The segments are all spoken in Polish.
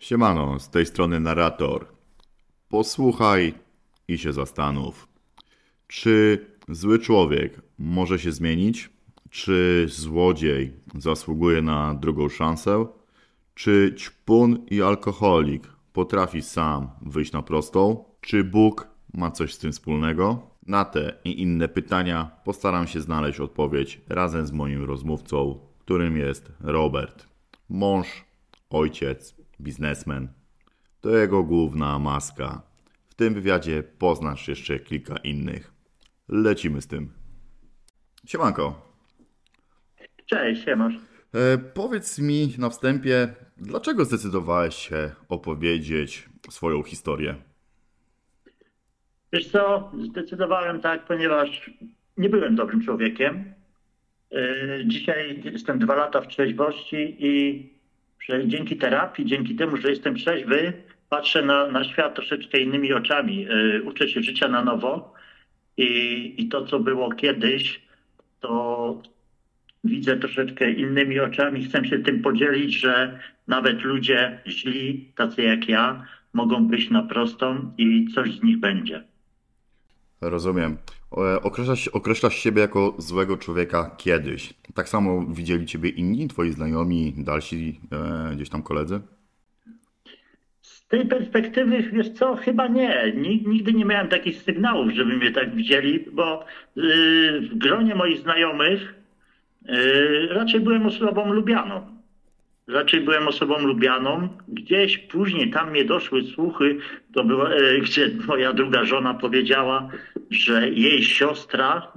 Siemano, z tej strony Narrator. Posłuchaj i się zastanów. Czy zły człowiek może się zmienić? Czy złodziej zasługuje na drugą szansę? Czy ćpun i alkoholik potrafi sam wyjść na prostą? Czy Bóg ma coś z tym wspólnego? Na te i inne pytania postaram się znaleźć odpowiedź razem z moim rozmówcą, którym jest Robert. Mąż, ojciec, biznesmen. To jego główna maska. W tym wywiadzie poznasz jeszcze kilka innych. Lecimy z tym. Siemanko. Cześć, siemasz. Powiedz mi na wstępie, dlaczego zdecydowałeś się opowiedzieć swoją historię? Wiesz co, zdecydowałem tak, ponieważ nie byłem dobrym człowiekiem. Dzisiaj jestem 2 lata w trzeźwości i dzięki terapii, dzięki temu, że jestem trzeźwy, patrzę na świat troszeczkę innymi oczami. Uczę się życia na nowo i to, co było kiedyś, to widzę troszeczkę innymi oczami. Chcę się tym podzielić, że nawet ludzie źli, tacy jak ja, mogą być na prostą i coś z nich będzie. Rozumiem. Określasz siebie jako złego człowieka kiedyś. Tak samo widzieli ciebie inni, twoi znajomi, dalsi gdzieś tam koledzy? Z tej perspektywy, wiesz co, chyba nie. Nigdy nie miałem takich sygnałów, żeby mnie tak widzieli, bo w gronie moich znajomych raczej byłem osobą lubianą. Gdzieś później tam mnie doszły słuchy, to była, gdzie moja druga żona powiedziała, że jej siostra,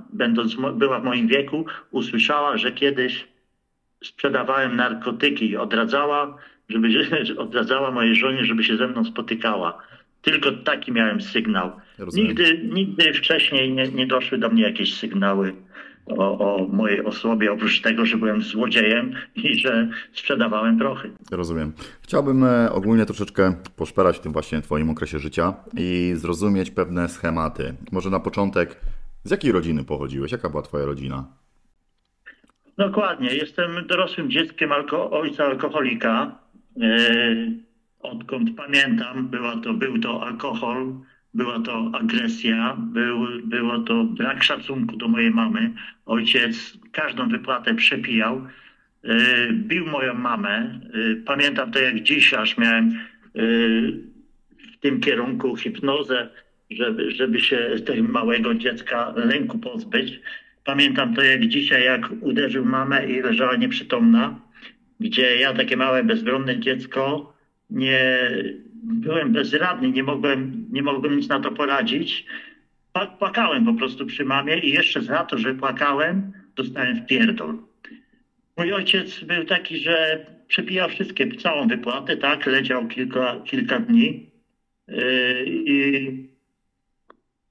była w moim wieku, usłyszała, że kiedyś sprzedawałem narkotyki i odradzała mojej żonie, żeby się ze mną spotykała. Tylko taki miałem sygnał. Rozumiem. Nigdy wcześniej nie doszły do mnie jakieś sygnały o mojej osobie, oprócz tego, że byłem złodziejem i że sprzedawałem prochy. Rozumiem. Chciałbym ogólnie troszeczkę poszperać w tym właśnie twoim okresie życia i zrozumieć pewne schematy. Może na początek, z jakiej rodziny pochodziłeś? Jaka była twoja rodzina? Dokładnie. Jestem dorosłym dzieckiem ojca alkoholika. Odkąd pamiętam, był to alkohol, była to agresja, było to brak szacunku do mojej mamy. Ojciec każdą wypłatę przepijał, bił moją mamę. Pamiętam to jak dziś, aż miałem w tym kierunku hipnozę, żeby się tego małego dziecka lęku pozbyć. Pamiętam to jak dzisiaj, jak uderzył mamę i leżała nieprzytomna, gdzie ja, takie małe, bezbronne dziecko, byłem bezradny, nie mogłem nic na to poradzić. Płakałem po prostu przy mamie i jeszcze za to, że płakałem, dostałem wpierdol. Mój ojciec był taki, że przepijał całą wypłatę, tak, leciał kilka dni. I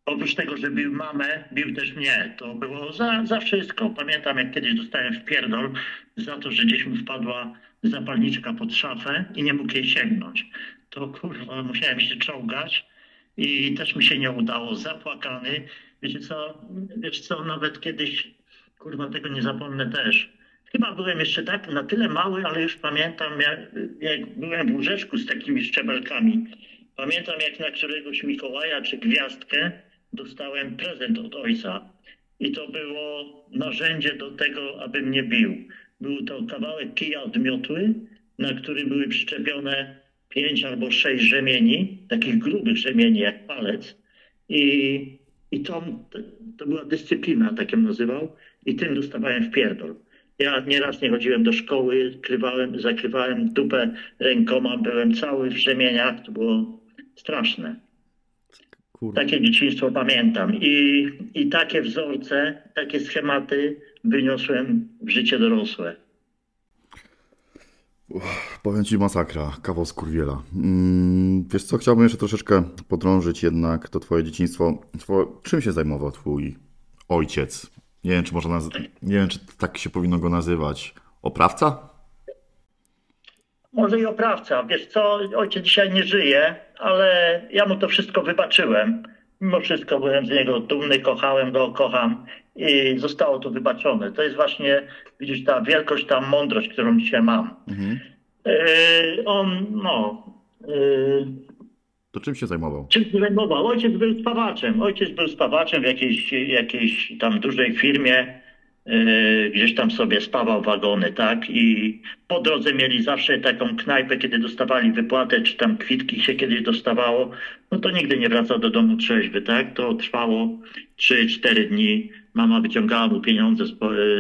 oprócz tego, że bił mamę, bił też mnie. To było za wszystko. Pamiętam, jak kiedyś dostałem wpierdol za to, że gdzieś mu wpadła zapalniczka pod szafę i nie mógł jej sięgnąć. To kurwa, musiałem się czołgać i też mi się nie udało. Zapłakany. Wiecie co, nawet kiedyś, kurwa, tego nie zapomnę też. Chyba byłem jeszcze tak na tyle mały, ale już pamiętam, jak byłem w łóżeczku z takimi szczebelkami. Pamiętam, jak na któregoś Mikołaja czy Gwiazdkę dostałem prezent od ojca. I to było narzędzie do tego, aby mnie bił. Był to kawałek kija od miotły, na który były przyczepione 5 albo 6 rzemieni, takich grubych rzemieni jak palec. I to była dyscyplina, tak ją nazywał. I tym dostawałem wpierdol. Ja nieraz nie chodziłem do szkoły, zakrywałem dupę rękoma, byłem cały w rzemieniach. To było straszne. Kurde. Takie dzieciństwo pamiętam. I takie wzorce, takie schematy wyniosłem w życie dorosłe. Powiem ci, masakra, kawał skurwiela. Wiesz co, chciałbym jeszcze troszeczkę podrążyć jednak to twoje dzieciństwo. Czym się zajmował twój ojciec? Nie wiem, czy można nie wiem, czy tak się powinno go nazywać. Oprawca? Może i oprawca. Wiesz co, ojciec dzisiaj nie żyje, ale ja mu to wszystko wybaczyłem. Mimo wszystko byłem z niego dumny, kochałem go, kocham i zostało to wybaczone. To jest właśnie, widzisz, ta wielkość, ta mądrość, którą dzisiaj mam. Mhm. On, To czym się zajmował? Czym się zajmował? Ojciec był spawaczem. Ojciec był spawaczem w jakiejś tam dużej firmie. Gdzieś tam sobie spawał wagony, tak? I po drodze mieli zawsze taką knajpę, kiedy dostawali wypłatę, czy tam kwitki się kiedyś dostawało. No to nigdy nie wracał do domu trzeźwy, tak? To trwało 3-4 dni. Mama wyciągała mu pieniądze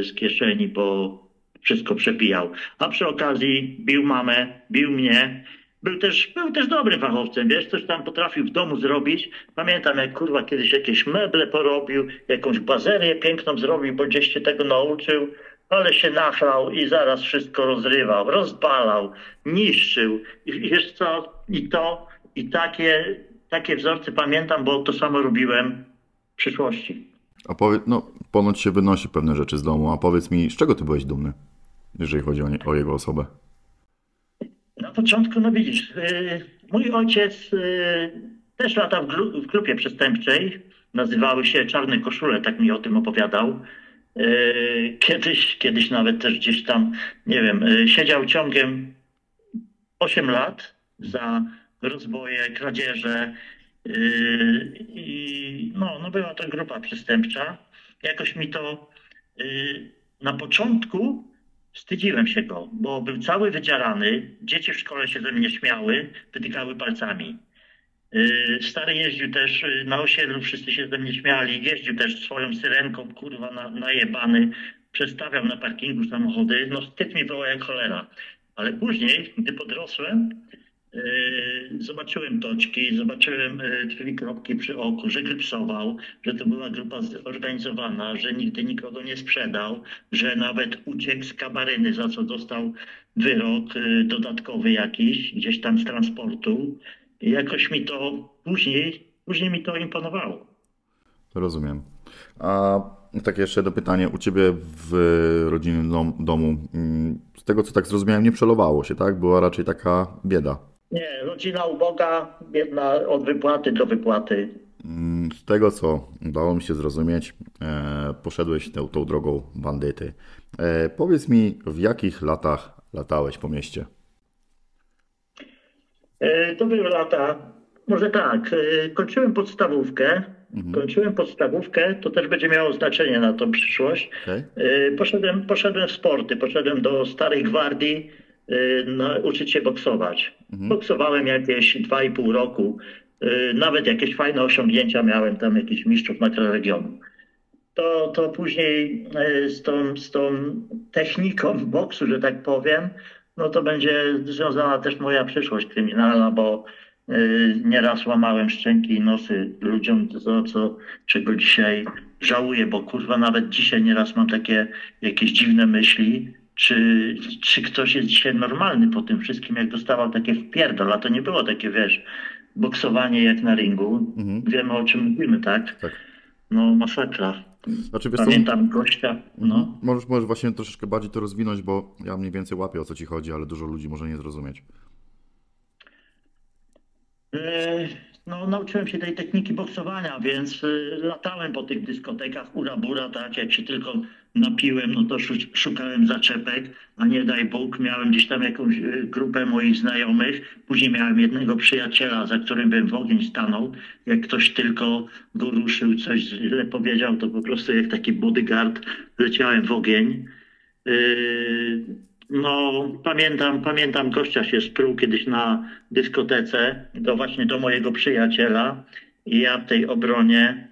z kieszeni, bo wszystko przepijał. A przy okazji bił mamę, bił mnie. Był też dobrym fachowcem, wiesz, coś tam potrafił w domu zrobić. Pamiętam, jak kurwa kiedyś jakieś meble porobił, jakąś bazerię piękną zrobił, bo gdzieś się tego nauczył, ale się nachlał i zaraz wszystko rozrywał, rozbalał, niszczył. I wiesz co, takie wzorce pamiętam, bo to samo robiłem w przyszłości. A ponoć się wynosi pewne rzeczy z domu, a powiedz mi, z czego ty byłeś dumny, jeżeli chodzi o jego osobę? Na początku, no widzisz, mój ojciec też latał w grupie przestępczej. Nazywały się Czarne Koszule, tak mi o tym opowiadał. Kiedyś nawet też gdzieś tam, nie wiem, siedział ciągiem 8 lat za rozboje, kradzieże. I no była to grupa przestępcza. Jakoś mi to na początku... Wstydziłem się go, bo był cały wydzierany, dzieci w szkole się ze mnie śmiały, wytykały palcami. Stary jeździł też na osiedlu, wszyscy się ze mnie śmiali, jeździł też swoją syrenką, kurwa, najebany, przestawiał na parkingu samochody, no wstyd mi było jak cholera. Ale później, gdy podrosłem, zobaczyłem toczki, zobaczyłem drzwi kropki przy oku, że grypsował, że to była grupa zorganizowana, że nigdy nikogo nie sprzedał, że nawet uciekł z kabaryny, za co dostał wyrok dodatkowy jakiś, gdzieś tam z transportu. I jakoś mi to później mi to imponowało. Rozumiem. A takie jeszcze pytanie, u ciebie w rodzinnym domu, z tego co tak zrozumiałem, nie przelowało się, tak? Była raczej taka bieda. Nie, rodzina uboga, biedna od wypłaty do wypłaty. Z tego, co udało mi się zrozumieć, poszedłeś tą drogą bandyty. Powiedz mi, w jakich latach latałeś po mieście? To były lata, może tak, kończyłem podstawówkę. Mhm. Kończyłem podstawówkę, to też będzie miało znaczenie na tą przyszłość. Okay. Poszedłem w sporty, poszedłem do Starej Gwardii. Uczyć się boksować. Mhm. Boksowałem jakieś 2,5 roku. Nawet jakieś fajne osiągnięcia miałem, tam jakichś mistrzów makroregionu. To później z tą techniką boksu, że tak powiem, no to będzie związana też moja przyszłość kryminalna, bo nieraz łamałem szczęki i nosy ludziom, czego dzisiaj żałuję, bo kurwa nawet dzisiaj nieraz mam takie jakieś dziwne myśli. Czy ktoś jest dzisiaj normalny po tym wszystkim, jak dostawał takie wpierdol, a to nie było takie, wiesz, boksowanie jak na ringu. Mhm. Wiemy, o czym mówimy, tak? No masakra. Znaczy, pamiętam gościa. No. Możesz właśnie troszeczkę bardziej to rozwinąć, bo ja mniej więcej łapię, o co ci chodzi, ale dużo ludzi może nie zrozumieć. No nauczyłem się tej techniki boksowania, więc latałem po tych dyskotekach, urabura, tak, jak się tylko napiłem, no to szukałem zaczepek, a nie daj Bóg, miałem gdzieś tam jakąś grupę moich znajomych, później miałem jednego przyjaciela, za którym bym w ogień stanął, jak ktoś tylko go ruszył, coś źle powiedział, to po prostu jak taki bodyguard leciałem w ogień. No, pamiętam gościa się spruł kiedyś na dyskotece, do mojego przyjaciela i ja w tej obronie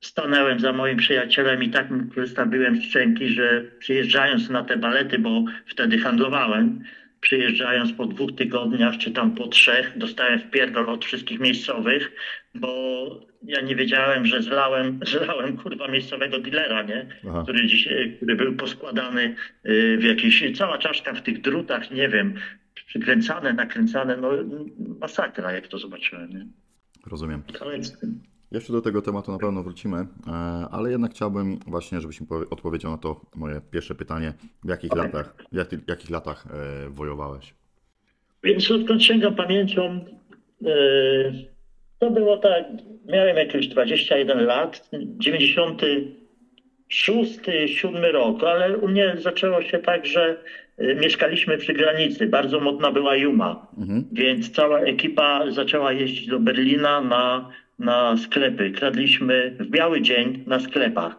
stanęłem za moim przyjacielem i tak mu wystawiłem szczęki, że przyjeżdżając na te balety, bo wtedy handlowałem, przyjeżdżając po 2 tygodniach czy tam po 3, dostałem wpierdol od wszystkich miejscowych, bo ja nie wiedziałem, że zlałem kurwa miejscowego dilera, nie? Który był poskładany w jakiejś, cała czaszka w tych drutach, nie wiem, przykręcane, nakręcane, no masakra, jak to zobaczyłem, nie? Rozumiem. Jeszcze do tego tematu na pewno wrócimy, ale jednak chciałbym właśnie, żebyś mi odpowiedział na to moje pierwsze pytanie. W jakich latach wojowałeś? Więc odkąd sięgam pamięcią, to było tak, miałem jakieś 21 lat, 96 6, 7 rok, ale u mnie zaczęło się tak, że mieszkaliśmy przy granicy, bardzo modna była Juma, więc cała ekipa zaczęła jeździć do Berlina na sklepy. Kradliśmy w biały dzień na sklepach.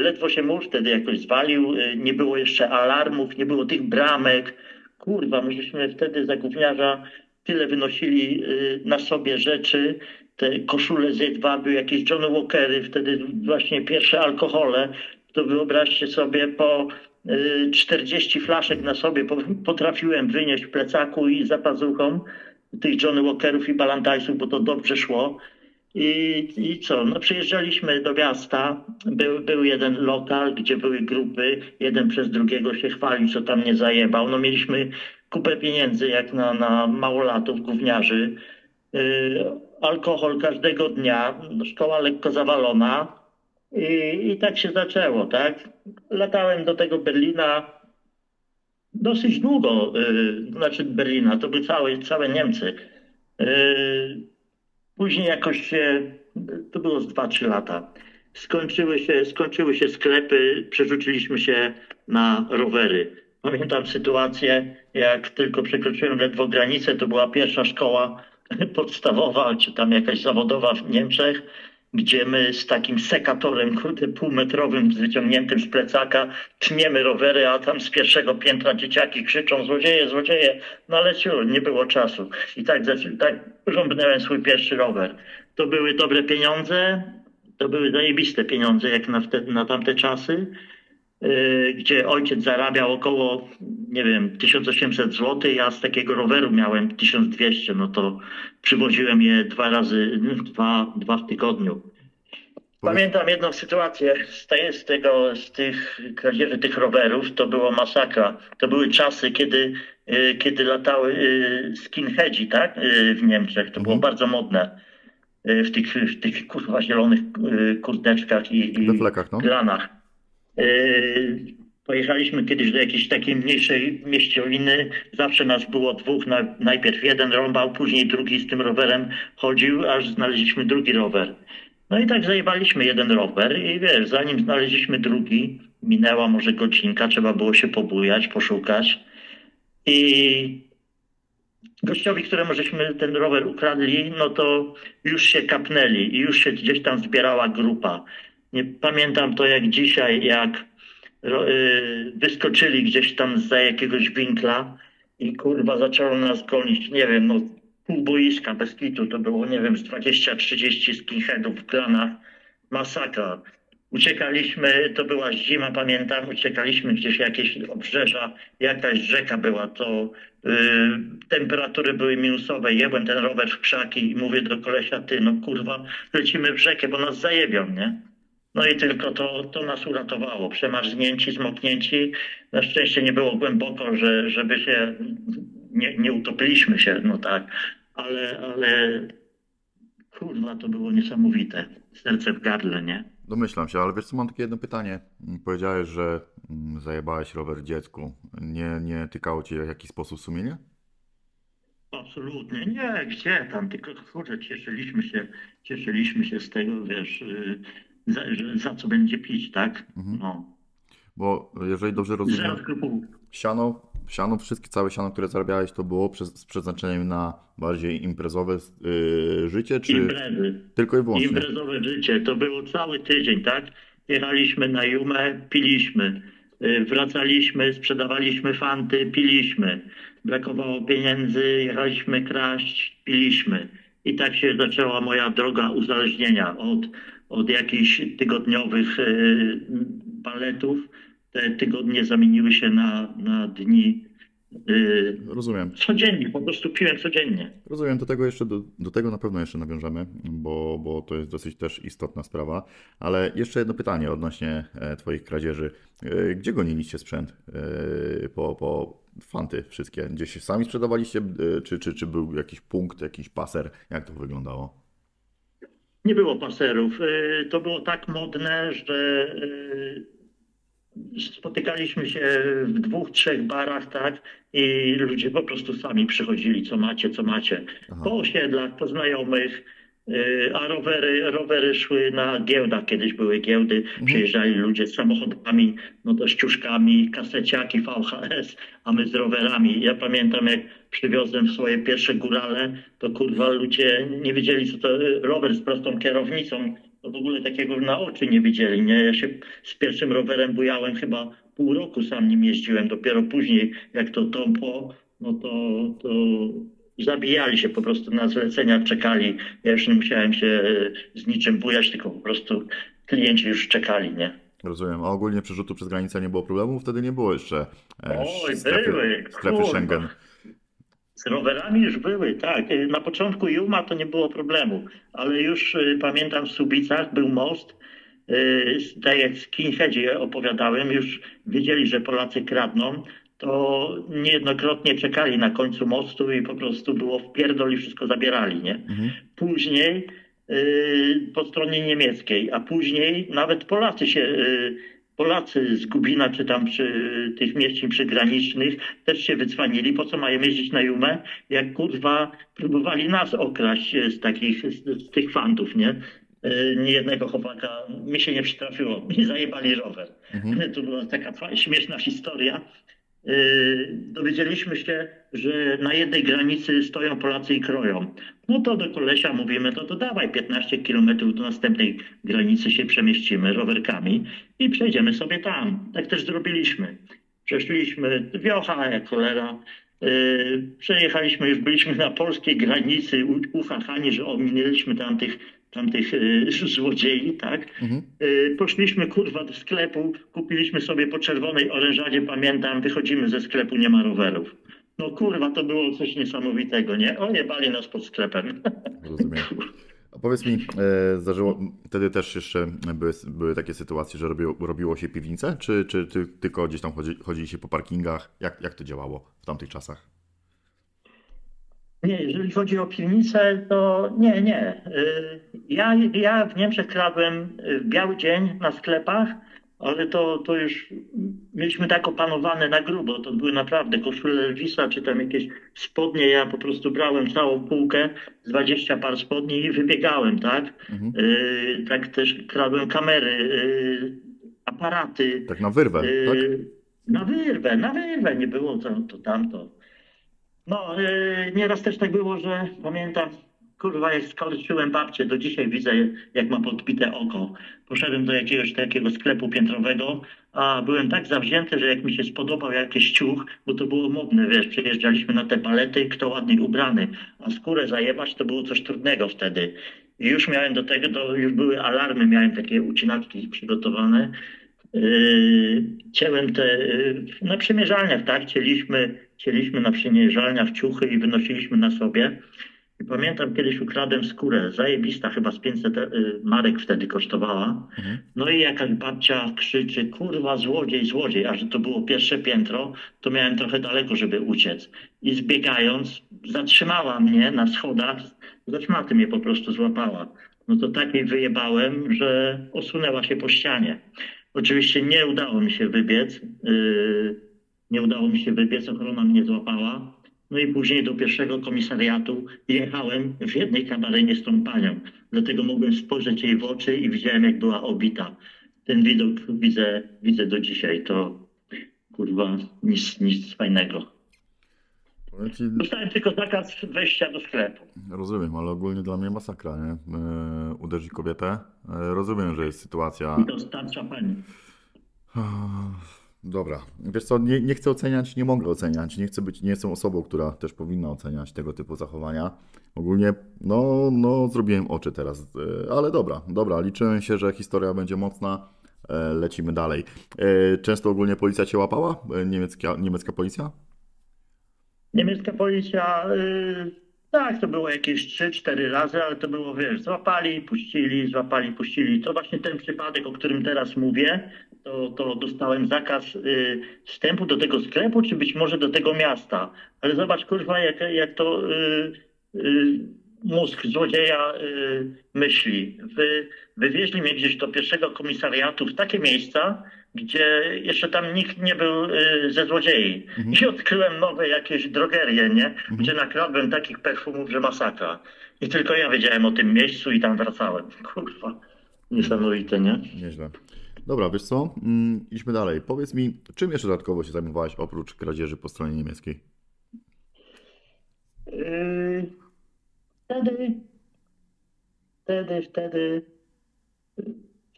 Ledwo się mur wtedy jakoś zwalił, nie było jeszcze alarmów, nie było tych bramek. Kurwa, my żeśmy wtedy za gówniarza tyle wynosili na sobie rzeczy, te koszule Z2, były jakieś Johnny Walkery, wtedy właśnie pierwsze alkohole, to wyobraźcie sobie, po 40 flaszek na sobie potrafiłem wynieść w plecaku i za pazuchą tych Johnny Walkerów i Balantajsów, bo to dobrze szło. I co? No przyjeżdżaliśmy do miasta, był jeden lokal, gdzie były grupy, jeden przez drugiego się chwalił, co tam nie zajebał. No mieliśmy kupę pieniędzy jak na małolatów, gówniarzy. Alkohol każdego dnia, szkoła lekko zawalona i tak się zaczęło, tak? Latałem do tego Berlina dosyć długo, znaczy Berlina, to były całe Niemcy. Później jakoś się, to było z 2-3 lata, skończyły się sklepy, przerzuciliśmy się na rowery. Pamiętam sytuację, jak tylko przekroczyłem ledwo granicę, to była pierwsza szkoła podstawowa, czy tam jakaś zawodowa w Niemczech, gdzie my z takim sekatorem, kurde, półmetrowym, wyciągniętym z plecaka, tniemy rowery, a tam z pierwszego piętra dzieciaki krzyczą: złodzieje, złodzieje. No ale nie było czasu. I tak rąbnąłem swój pierwszy rower. To były dobre pieniądze, to były zajebiste pieniądze, jak na tamte czasy, gdzie ojciec zarabiał około, nie wiem, 1800 zł, ja z takiego roweru miałem 1200, no to przywoziłem je dwa razy w tygodniu. Pamiętam jedną sytuację z tych kradzieży tych rowerów, to była masakra. To były czasy, kiedy latały skinheadzi, tak, w Niemczech, to było bardzo modne. W tych kurwa zielonych kurteczkach i deflekach, no, glanach. Pojechaliśmy kiedyś do jakiejś takiej mniejszej mieścioliny, zawsze nas było dwóch, najpierw jeden rąbał, później drugi z tym rowerem chodził, aż znaleźliśmy drugi rower. No i tak zajebaliśmy jeden rower i wiesz, zanim znaleźliśmy drugi, minęła może godzinka, trzeba było się pobujać, poszukać i gościowi, któremu żeśmy ten rower ukradli, no to już się kapnęli i już się gdzieś tam zbierała grupa. Nie pamiętam to jak dzisiaj, jak wyskoczyli gdzieś tam za jakiegoś winkla i kurwa zaczęło nas gonić, nie wiem, no pół boiska bez kitu, to było, nie wiem, z 20-30 skinheadów w klanach, masakra. Uciekaliśmy, to była zima, pamiętam, uciekaliśmy gdzieś jakieś obrzeża, jakaś rzeka była, to temperatury były minusowe, jebłem ten rower w krzaki i mówię do kolesia: ty, no kurwa, lecimy w rzekę, bo nas zajebią, nie? No i tylko to nas uratowało. Przemarznięci, zmoknięci. Na szczęście nie było głęboko, żeby się... Nie utopiliśmy się, no tak. Ale kurwa, to było niesamowite. Serce w gardle, nie? Domyślam się, ale wiesz co, mam takie jedno pytanie. Powiedziałeś, że zajebałeś rower dziecku. Nie tykało cię w jakiś sposób sumienie? Absolutnie. Nie, gdzie tam. Tylko kurczę, cieszyliśmy się z tego, wiesz... Za co będzie pić, tak? No. Bo jeżeli dobrze rozumiem, siano, całe siano, które zarabiałeś, to było z przeznaczeniem na bardziej imprezowe życie, czy imprezy? Tylko i wyłącznie? Imprezowe życie, to było cały tydzień, tak? Jechaliśmy na Jumę, piliśmy, wracaliśmy, sprzedawaliśmy fanty, piliśmy, brakowało pieniędzy, jechaliśmy kraść, piliśmy. I tak się zaczęła moja droga uzależnienia od jakichś tygodniowych baletów. Te tygodnie zamieniły się na dni. Rozumiem. Codziennie, po prostu piłem codziennie. Rozumiem, do tego jeszcze do tego na pewno jeszcze nawiążemy, bo to jest dosyć też istotna sprawa. Ale jeszcze jedno pytanie odnośnie twoich kradzieży. Gdzie goniliście sprzęt po fanty wszystkie? Gdzieś się sami sprzedawaliście, czy był jakiś punkt, jakiś paser? Jak to wyglądało? Nie było paserów. To było tak modne, że spotykaliśmy się w 2-3 barach, tak? I ludzie po prostu sami przychodzili, co macie. Aha. Po osiedlach, po znajomych. A rowery szły na giełdach, kiedyś były giełdy, przyjeżdżali ludzie z samochodami, no to ściuszkami, kaseciaki, VHS, a my z rowerami. Ja pamiętam, jak przywiozłem swoje pierwsze górale, to kurwa ludzie nie wiedzieli, co to rower z prostą kierownicą, to w ogóle takiego na oczy nie widzieli, nie? Ja się z pierwszym rowerem bujałem chyba pół roku, sam nim jeździłem, dopiero później jak to tąpło, no to zabijali się po prostu, na zlecenia czekali. Ja już nie musiałem się z niczym bujać, tylko po prostu klienci już czekali, nie? Rozumiem. A ogólnie przerzutu przez granicę nie było problemu? Wtedy nie było jeszcze strefy Schengen. Z rowerami już były, tak. Na początku Juma to nie było problemu, ale już pamiętam w Słubicach był most, tak jak skinheadzie opowiadałem, już wiedzieli, że Polacy kradną, to niejednokrotnie czekali na końcu mostu i po prostu było wpierdol i wszystko zabierali, nie? Mhm. Później po stronie niemieckiej, a później nawet Polacy z Gubina czy tam przy tych mieścin przygranicznych też się wycwanili, po co mają jeździć na Jumę, jak kurwa próbowali nas okraść z tych fantów, nie? Niejednego chłopaka mi się nie przytrafiło, mi zajebali rower. Mhm. To była taka śmieszna historia. Dowiedzieliśmy się, że na jednej granicy stoją Polacy i kroją. No to do kolesia mówimy, to dawaj 15 kilometrów do następnej granicy się przemieścimy rowerkami i przejdziemy sobie tam. Tak też zrobiliśmy. Przeszliśmy wiocha jak cholera. Przejechaliśmy, już byliśmy na polskiej granicy, uchachani, że ominęliśmy tamtych złodziei, tak? Mhm. Poszliśmy, kurwa, do sklepu, kupiliśmy sobie po czerwonej orężadzie, pamiętam, wychodzimy ze sklepu, nie ma rowerów. No kurwa, to było coś niesamowitego, nie? Ojebali nas pod sklepem. Rozumiem. A powiedz mi, zdarzyło, wtedy też jeszcze były takie sytuacje, że robiło się piwnice, czy tylko gdzieś tam chodziliście po parkingach? Jak to działało w tamtych czasach? Nie, jeżeli chodzi o piwnicę, to nie. Ja w Niemczech kradłem w biały dzień na sklepach, ale to już mieliśmy tak opanowane na grubo. To były naprawdę koszule Elvisa czy tam jakieś spodnie. Ja po prostu brałem całą półkę, 20 par spodni i wybiegałem, tak? Mhm. Tak też kradłem kamery, aparaty. Tak na wyrwę, tak? Na wyrwę. Nie było tamto. No, nieraz też tak było, że pamiętam, kurwa, jak skończyłem babcię, do dzisiaj widzę, jak ma podbite oko. Poszedłem do jakiegoś takiego sklepu piętrowego, a byłem tak zawzięty, że jak mi się spodobał jakiś ciuch, bo to było modne, wiesz, przyjeżdżaliśmy na te palety, kto ładnie ubrany, a skórę zajebać to było coś trudnego wtedy. I już miałem do tego, już były alarmy, miałem takie ucinaczki przygotowane. Cięłem na przymierzalniach, tak, cieliśmy na przymierzalniach ciuchy i wynosiliśmy na sobie. I pamiętam, kiedyś ukradłem skórę, zajebista, chyba z 500 marek wtedy kosztowała. No i jakaś babcia krzyczy, kurwa, złodziej, a że to było pierwsze piętro, to miałem trochę daleko, żeby uciec. I zbiegając, zatrzymała mnie na schodach, zaczmaty mnie po prostu złapała. No to tak jej wyjebałem, że osunęła się po ścianie. Oczywiście nie udało mi się wybiec, ochrona mnie złapała. No i później do pierwszego komisariatu jechałem w jednej kabarynie z tą panią. Dlatego mogłem spojrzeć jej w oczy i widziałem, jak była obita. Ten widok widzę do dzisiaj. To kurwa nic fajnego. Dostałem tylko zakaz wejścia do sklepu. Rozumiem, ale ogólnie dla mnie masakra, nie? Uderzy kobietę. Rozumiem, że jest sytuacja... I dostarcza pani. Dobra. Wiesz co, nie chcę oceniać, nie mogę oceniać. Nie jestem osobą, która też powinna oceniać tego typu zachowania. Ogólnie, no zrobiłem oczy teraz. Ale dobra. Liczyłem się, że historia będzie mocna. Lecimy dalej. Często ogólnie policja cię łapała? Niemiecka policja? Niemiecka policja, tak, to było jakieś 3-4 razy, ale to było, wiesz, złapali, puścili. To właśnie ten przypadek, o którym teraz mówię, to dostałem zakaz wstępu do tego sklepu, czy być może do tego miasta. Ale zobacz, kurwa, jak to mózg złodzieja myśli. Wywieźli mnie gdzieś do pierwszego komisariatu w takie miejsca, gdzie jeszcze tam nikt nie był ze złodziei. Mhm. I odkryłem nowe jakieś drogerie, nie? Mhm. Gdzie nakradłem takich perfumów, że masakra. I tylko ja wiedziałem o tym miejscu i tam wracałem. Kurwa, niesamowite, nie? Nieźle. Dobra, wiesz co? Idźmy dalej. Powiedz mi, czym jeszcze dodatkowo się zajmowałeś oprócz kradzieży po stronie niemieckiej?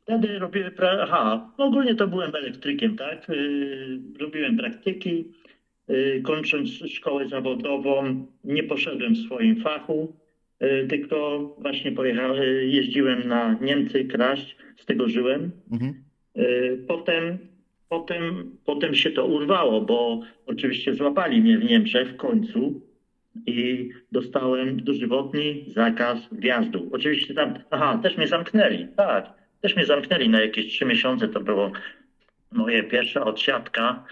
Wtedy robiłem... Ogólnie to byłem elektrykiem, tak? Robiłem praktyki. Kończąc szkołę zawodową, nie poszedłem w swoim fachu, tylko właśnie jeździłem na Niemcy kraść, z tego żyłem. Mhm. Potem się to urwało, bo oczywiście złapali mnie w Niemczech w końcu i dostałem dożywotni zakaz wjazdu. Oczywiście tam, też mnie zamknęli, tak. Też mnie zamknęli na jakieś 3 miesiące, to było moje pierwsza odsiadka.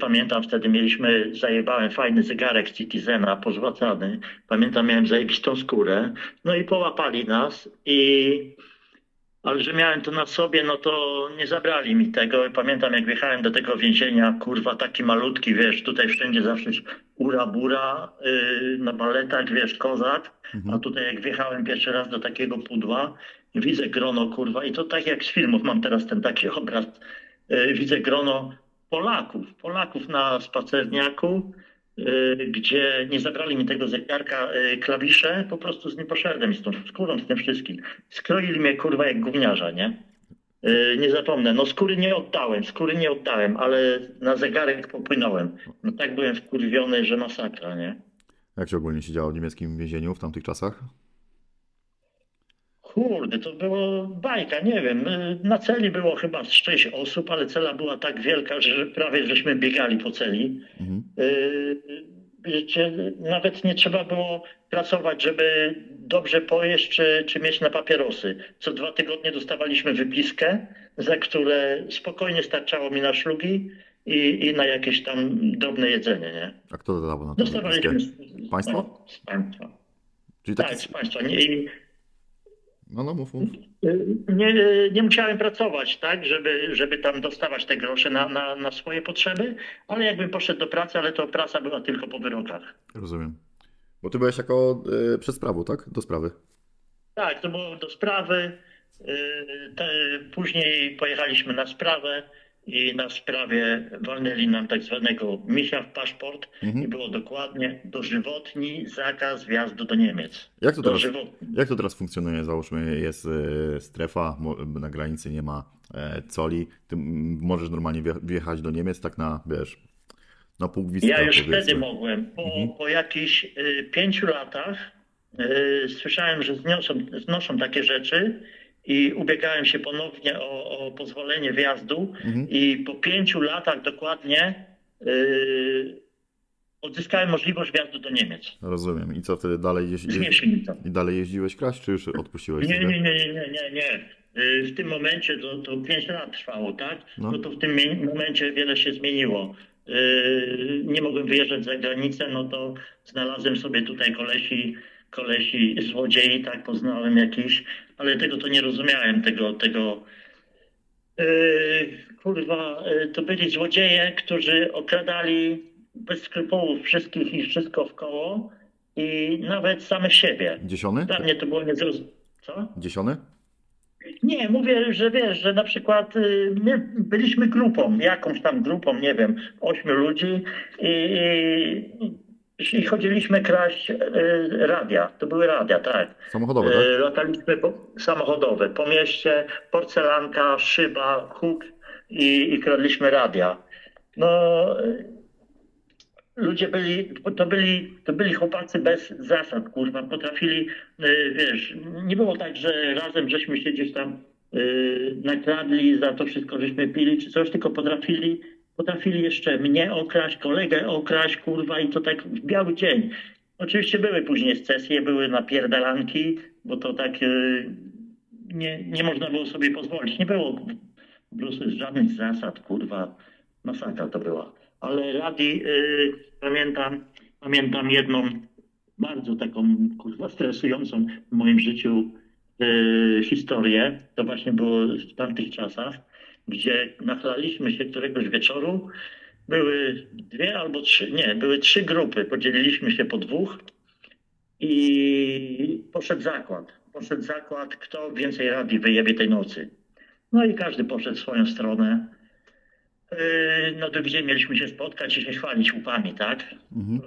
Pamiętam, wtedy zajebałem fajny zegarek Citizena pozłacany. Pamiętam, miałem zajebistą skórę. No i połapali nas ale że miałem to na sobie, no to nie zabrali mi tego. I pamiętam, jak wjechałem do tego więzienia, kurwa, taki malutki, wiesz, tutaj wszędzie zawsze ura bura, na baletach, wiesz, kozak. A tutaj jak wjechałem pierwszy raz do takiego pudła, widzę grono, kurwa, i to tak jak z filmów mam teraz ten taki obraz, widzę grono Polaków na spacerniaku, gdzie nie zabrali mi tego zegarka, klawisze, po prostu z nim poszedłem, z tą skórą, z tym wszystkim. Skroili mnie, kurwa, jak gówniarza, nie? Nie zapomnę, no skóry nie oddałem, ale na zegarek popłynąłem. No tak byłem wkurwiony, że masakra, nie? Jak się ogólnie siedziało w niemieckim więzieniu w tamtych czasach? Kurde, to było bajka, nie wiem, na celi było chyba 6 osób, ale cela była tak wielka, że prawie żeśmy biegali po celi. Mhm. Wiecie, nawet nie trzeba było pracować, żeby dobrze pojeść czy mieć na papierosy. Co 2 tygodnie dostawaliśmy wypiskę, za które spokojnie starczało mi na szlugi i na jakieś tam drobne jedzenie, nie? A kto dodawał na to wypiskę? Państwo? Z państwa. Czyli tak, z państwa. No, mów. Nie musiałem pracować, tak, żeby tam dostawać te grosze na swoje potrzeby, ale jakbym poszedł do pracy, ale to praca była tylko po wyrokach. Rozumiem. Bo ty byłeś jako przed sprawą, tak? Do sprawy. Tak, to było do sprawy. Później pojechaliśmy na sprawę i na sprawie walnęli nam tak zwanego misia w paszport i było dokładnie dożywotni zakaz wjazdu do Niemiec. Jak to teraz funkcjonuje? Załóżmy, jest strefa, na granicy nie ma coli, ty możesz normalnie wjechać do Niemiec tak na, wiesz, na pół gwizdka. Ja już wtedy mogłem. Po jakichś 5 latach słyszałem, że znoszą takie rzeczy. I ubiegałem się ponownie o pozwolenie wjazdu i po 5 latach dokładnie odzyskałem możliwość wjazdu do Niemiec. Rozumiem. I co wtedy dalej jeździłeś kraść, czy już odpuściłeś? Nie. W tym momencie to 5 lat trwało, tak? No to w tym momencie wiele się zmieniło. Nie mogłem wyjeżdżać za granicę, no to znalazłem sobie tutaj kolesi złodziei, tak, poznałem jakiś, ale tego to nie rozumiałem, to byli złodzieje, którzy okradali bez skrupułów wszystkich i wszystko w koło i nawet same siebie. Dziesiony? Dla mnie to było niezrozumiałe. Co? Dziesiony? Nie, mówię, że wiesz, że na przykład my byliśmy jakąś tam grupą, nie wiem, 8 ludzi i chodziliśmy kraść radia. To były radia, tak. Samochodowe, tak? Lataliśmy samochodowe. Po mieście, porcelanka, szyba, huk i kradliśmy radia. No, ludzie byli chłopacy bez zasad, kurwa. Potrafili, wiesz, nie było tak, że razem żeśmy się gdzieś tam nakradli, za to wszystko żeśmy pili czy coś, tylko potrafili jeszcze mnie okraść, kolegę okraść, kurwa, i to tak w biały dzień. Oczywiście były później scesje, były napierdalanki, bo to tak nie można było sobie pozwolić. Nie było po prostu żadnych zasad, kurwa, masakra to była. Ale radi, pamiętam jedną bardzo taką, kurwa, stresującą w moim życiu historię. To właśnie było w tamtych czasach. gdzie nachlaliśmy się któregoś wieczoru. Były dwie albo trzy, nie, były trzy grupy, podzieliliśmy się po dwóch i poszedł zakład. Poszedł zakład, kto więcej rabi wyjebie tej nocy. No i każdy poszedł w swoją stronę. No to gdzie mieliśmy się spotkać i się chwalić łupami, tak? Mhm.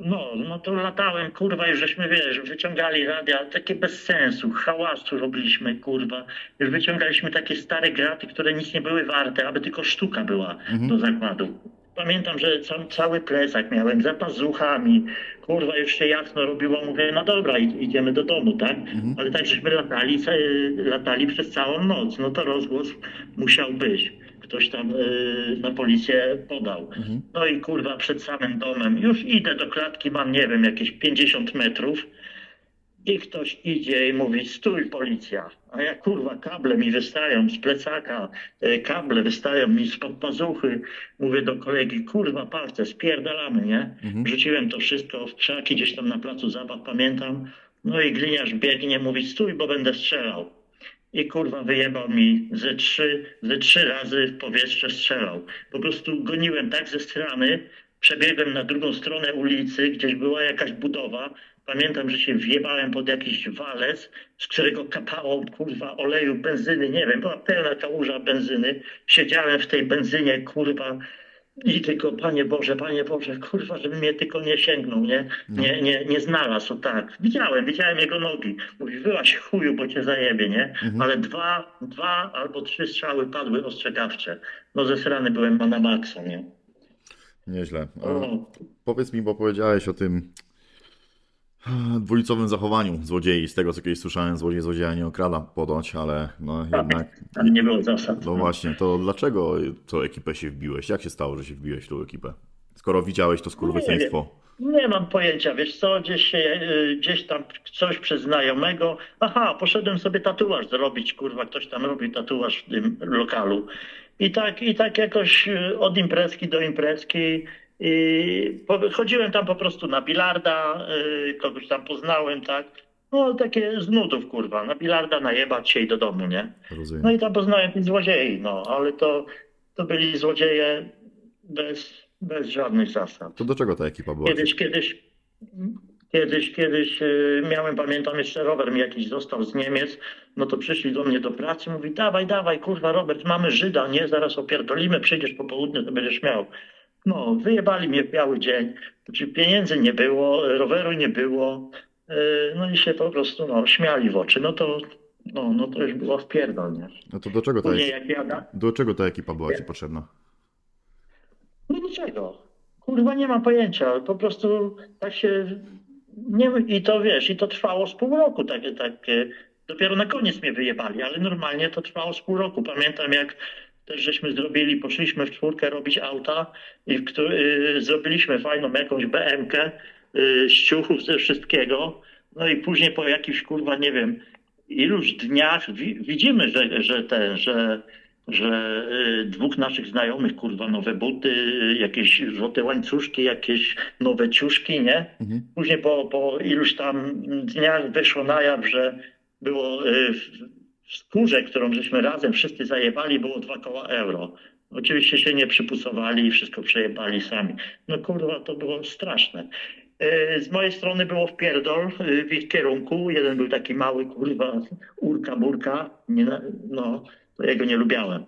No to latałem, kurwa, już żeśmy, wiesz, wyciągali radia, takie bez sensu, hałasu robiliśmy, kurwa. Już wyciągaliśmy takie stare graty, które nic nie były warte, aby tylko sztuka była do zakładu. Pamiętam, że cały plecak miałem za pazuchami, kurwa, już się jasno robiło, mówię, no dobra, idziemy do domu, tak? Mhm. Ale tak żeśmy latali przez całą noc, no to rozgłos musiał być. Ktoś tam na policję podał. Mhm. No i kurwa, przed samym domem, już idę do klatki, mam, nie wiem, jakieś 50 metrów i ktoś idzie i mówi, stój policja. A ja, kurwa, kable mi wystają z plecaka, kable wystają mi spod pazuchy. Mówię do kolegi, kurwa, palce, spierdalamy, nie? Mhm. Rzuciłem to wszystko w krzaki, gdzieś tam na placu zabaw, pamiętam. No i gliniarz biegnie, mówi, stój, bo będę strzelał. I kurwa wyjebał mi ze trzy razy w powietrze strzelał. Po prostu goniłem tak ze strony, przebiegłem na drugą stronę ulicy, gdzieś była jakaś budowa. Pamiętam, że się wjebałem pod jakiś walec, z którego kapało, kurwa, oleju, benzyny, nie wiem, była pełna kałuża benzyny. Siedziałem w tej benzynie, kurwa, i tylko, Panie Boże, kurwa, żeby mnie tylko nie sięgnął, nie? Nie znalazł, tak. Widziałem jego nogi. Mówi, wyłaź chuju, bo cię zajebie, nie? Mhm. Ale dwa albo trzy strzały padły ostrzegawcze. No zesrany byłem na maksa, nie? Nieźle. Powiedz mi, bo powiedziałeś o tym dwulicowym zachowaniu złodziei. Z tego, co kiedyś słyszałem, złodziej złodzieja nie okrada, podoć, ale no tak, jednak... Tam nie było zasad. No właśnie, to dlaczego tą ekipę się wbiłeś? Jak się stało, że się wbiłeś w tą ekipę? Skoro widziałeś to skurwysyństwo. Nie mam pojęcia, wiesz co, gdzieś tam coś przez znajomego. Aha, poszedłem sobie tatuaż zrobić, kurwa, ktoś tam robił tatuaż w tym lokalu. I tak jakoś od imprezki do imprezki. I chodziłem tam po prostu na bilarda, kogoś tam poznałem, tak? No takie z nudów, kurwa, na bilarda najebać się i do domu, nie? Rozumiem. No i tam poznałem złodziei, no, ale to byli złodzieje bez żadnych zasad. To do czego ta ekipa była? Kiedyś miałem, pamiętam jeszcze, rower mi jakiś został z Niemiec, no to przyszli do mnie do pracy, mówi, dawaj, kurwa, Robert, mamy Żyda, nie? Zaraz opierdolimy, przyjdziesz po południu, to będziesz miał. No, wyjebali mnie w biały dzień, znaczy pieniędzy nie było, roweru nie było, no i się po prostu śmiali w oczy, no to już było wpierdol, nie? No to do czego ta ekipa była ci potrzebna? No niczego, kurwa, nie mam pojęcia, po prostu tak się, nie, i to wiesz, i to trwało z pół roku takie, dopiero na koniec mnie wyjebali, ale normalnie to trwało z pół roku, pamiętam jak też żeśmy zrobili, poszliśmy w czwórkę robić auta i zrobiliśmy fajną jakąś BM-kę z ciuchów, ze wszystkiego. No i później po jakichś, kurwa, nie wiem, iluś dniach widzimy, że dwóch naszych znajomych, kurwa, nowe buty, jakieś złote łańcuszki, jakieś nowe ciuszki, nie? Mhm. Później po iluś tam dniach wyszło na jaw, że było... W skórze, którą żeśmy razem wszyscy zajebali, było 2 koła euro. Oczywiście się nie przypusowali i wszystko przejebali sami. No kurwa, to było straszne. Z mojej strony było wpierdol w ich kierunku. Jeden był taki mały, kurwa, urka-burka. No, ja go nie lubiałem.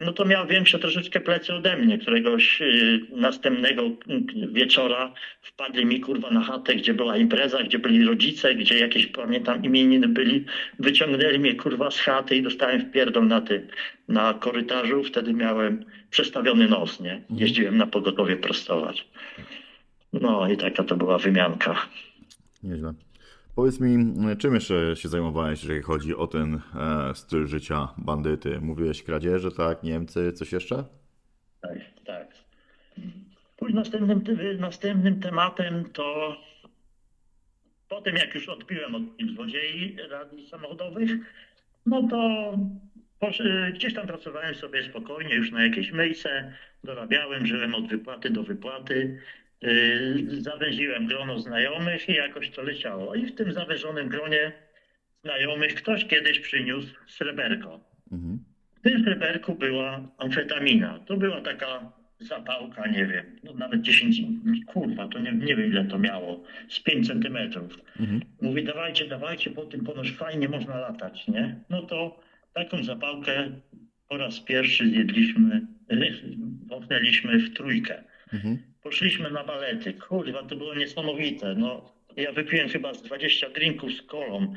No to miał większe troszeczkę plecy ode mnie. Któregoś następnego wieczora wpadli mi, kurwa, na chatę, gdzie była impreza, gdzie byli rodzice, gdzie jakieś, pamiętam, imieniny byli. Wyciągnęli mnie, kurwa, z chaty i dostałem wpierdol na korytarzu. Wtedy miałem przestawiony nos, nie? Jeździłem na pogotowie prostować. No i taka to była wymianka. Nieźle. Powiedz mi, czym jeszcze się zajmowałeś, jeżeli chodzi o ten styl życia bandyty? Mówiłeś kradzieże, tak? Niemcy, coś jeszcze? Tak. Później następnym tematem to po tym, jak już odbiłem od złodziei radni samochodowych, no to gdzieś tam pracowałem sobie spokojnie już na jakieś miejsce, dorabiałem, żyłem od wypłaty do wypłaty. Zawęziłem grono znajomych i jakoś to leciało. I w tym zawężonym gronie znajomych ktoś kiedyś przyniósł sreberko. Mhm. tym herberku była amfetamina. To była taka zapałka, nie wiem, no nawet 10, kurwa, to nie wiem ile to miało, z 5 centymetrów. Mhm. Mówi, dawajcie, po tym ponoć fajnie można latać, nie? No to taką zapałkę po raz pierwszy zjedliśmy, popnęliśmy w trójkę. Mhm. Poszliśmy na balety, kurwa, to było niesamowite, no ja wypiłem chyba z 20 drinków z kolą.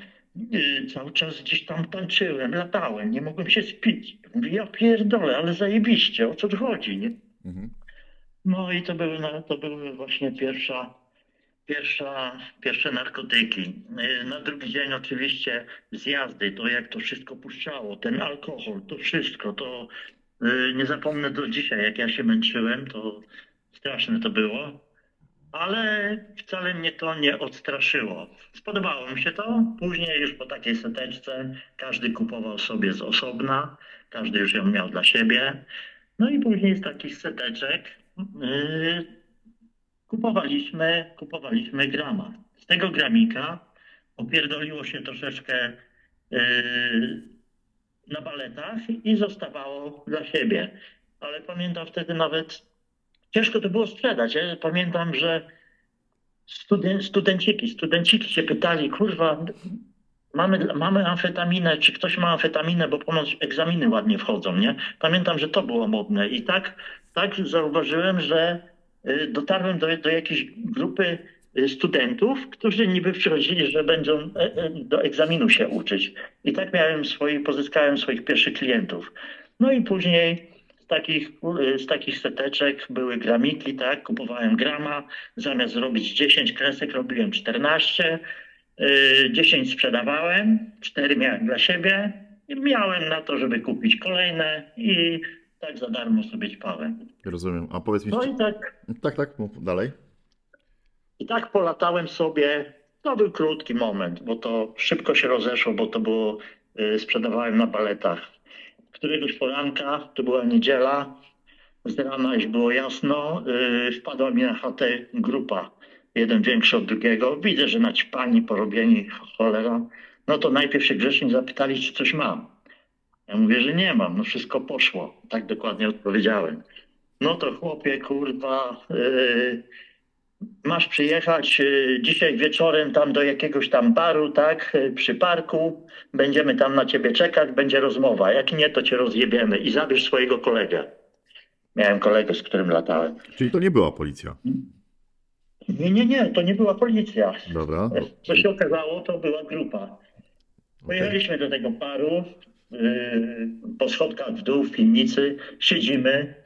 Cały czas gdzieś tam tańczyłem, latałem, nie mogłem się spić. Mówię, ja pierdolę, ale zajebiście, o co tu chodzi, nie? Mhm. No i to były właśnie pierwsze narkotyki. Na drugi dzień oczywiście zjazdy, to jak to wszystko puszczało, ten alkohol, to wszystko, to nie zapomnę do dzisiaj, jak ja się męczyłem, to straszne to było. Ale wcale mnie to nie odstraszyło. Spodobało mi się to. Później już po takiej seteczce każdy kupował sobie z osobna, każdy już ją miał dla siebie. No i później z takich seteczek kupowaliśmy grama. Z tego gramika opierdoliło się troszeczkę na baletach i zostawało dla siebie. Ale pamiętam wtedy nawet... Ciężko to było sprzedać. Ja pamiętam, że studenciki się pytali, kurwa, mamy amfetaminę, czy ktoś ma amfetaminę, bo ponoć egzaminy ładnie wchodzą, nie? Pamiętam, że to było modne i tak zauważyłem, że dotarłem do jakiejś grupy studentów, którzy niby przychodzili, że będą do egzaminu się uczyć. I tak pozyskałem swoich pierwszych klientów. No i później... Z takich seteczek były gramiki, tak, kupowałem grama, zamiast robić 10 kresek robiłem 14, 10 sprzedawałem, 4 miałem dla siebie i miałem na to, żeby kupić kolejne i tak za darmo sobie ćpałem. Rozumiem, a powiedz mi... No i tak, mów dalej. I tak polatałem sobie, to był krótki moment, bo to szybko się rozeszło, bo to było, sprzedawałem na baletach. Któregoś poranka, to była niedziela, z rana już było jasno, wpadła mi na chatę grupa, jeden większy od drugiego. Widzę, że naćpani, porobieni, cholera. No to najpierw się grzecznie zapytali, czy coś mam. Ja mówię, że nie mam, no wszystko poszło. Tak dokładnie odpowiedziałem. No to chłopie, kurwa, masz przyjechać dzisiaj wieczorem tam do jakiegoś tam baru, tak, przy parku, będziemy tam na ciebie czekać, będzie rozmowa, jak nie, to cię rozjebiemy i zabierz swojego kolegę. Miałem kolegę, z którym latałem. Czyli to nie była policja? Nie, to nie była policja. Dobra. Co się okazało, to była grupa. Pojechaliśmy do tego baru, po schodkach w dół, w piwnicy, siedzimy.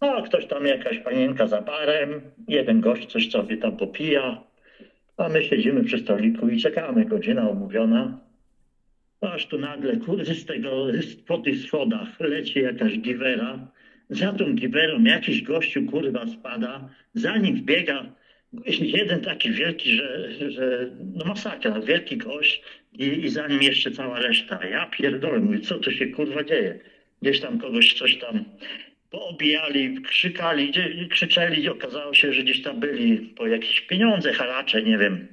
No, ktoś tam, jakaś panienka za barem, jeden gość coś sobie tam popija, a my siedzimy przy stoliku i czekamy, godzina umówiona. Aż tu nagle, kurde, po tych schodach leci jakaś giwera. Za tą giwerą jakiś gościu, kurwa, spada, za nim wbiega jeden taki wielki, że no masakra, wielki gość i za nim jeszcze cała reszta. Ja pierdolę, mówię, co tu się, kurwa, dzieje? Gdzieś tam kogoś coś tam... Obijali, krzyczeli i okazało się, że gdzieś tam byli po jakieś pieniądze, haracze, nie wiem.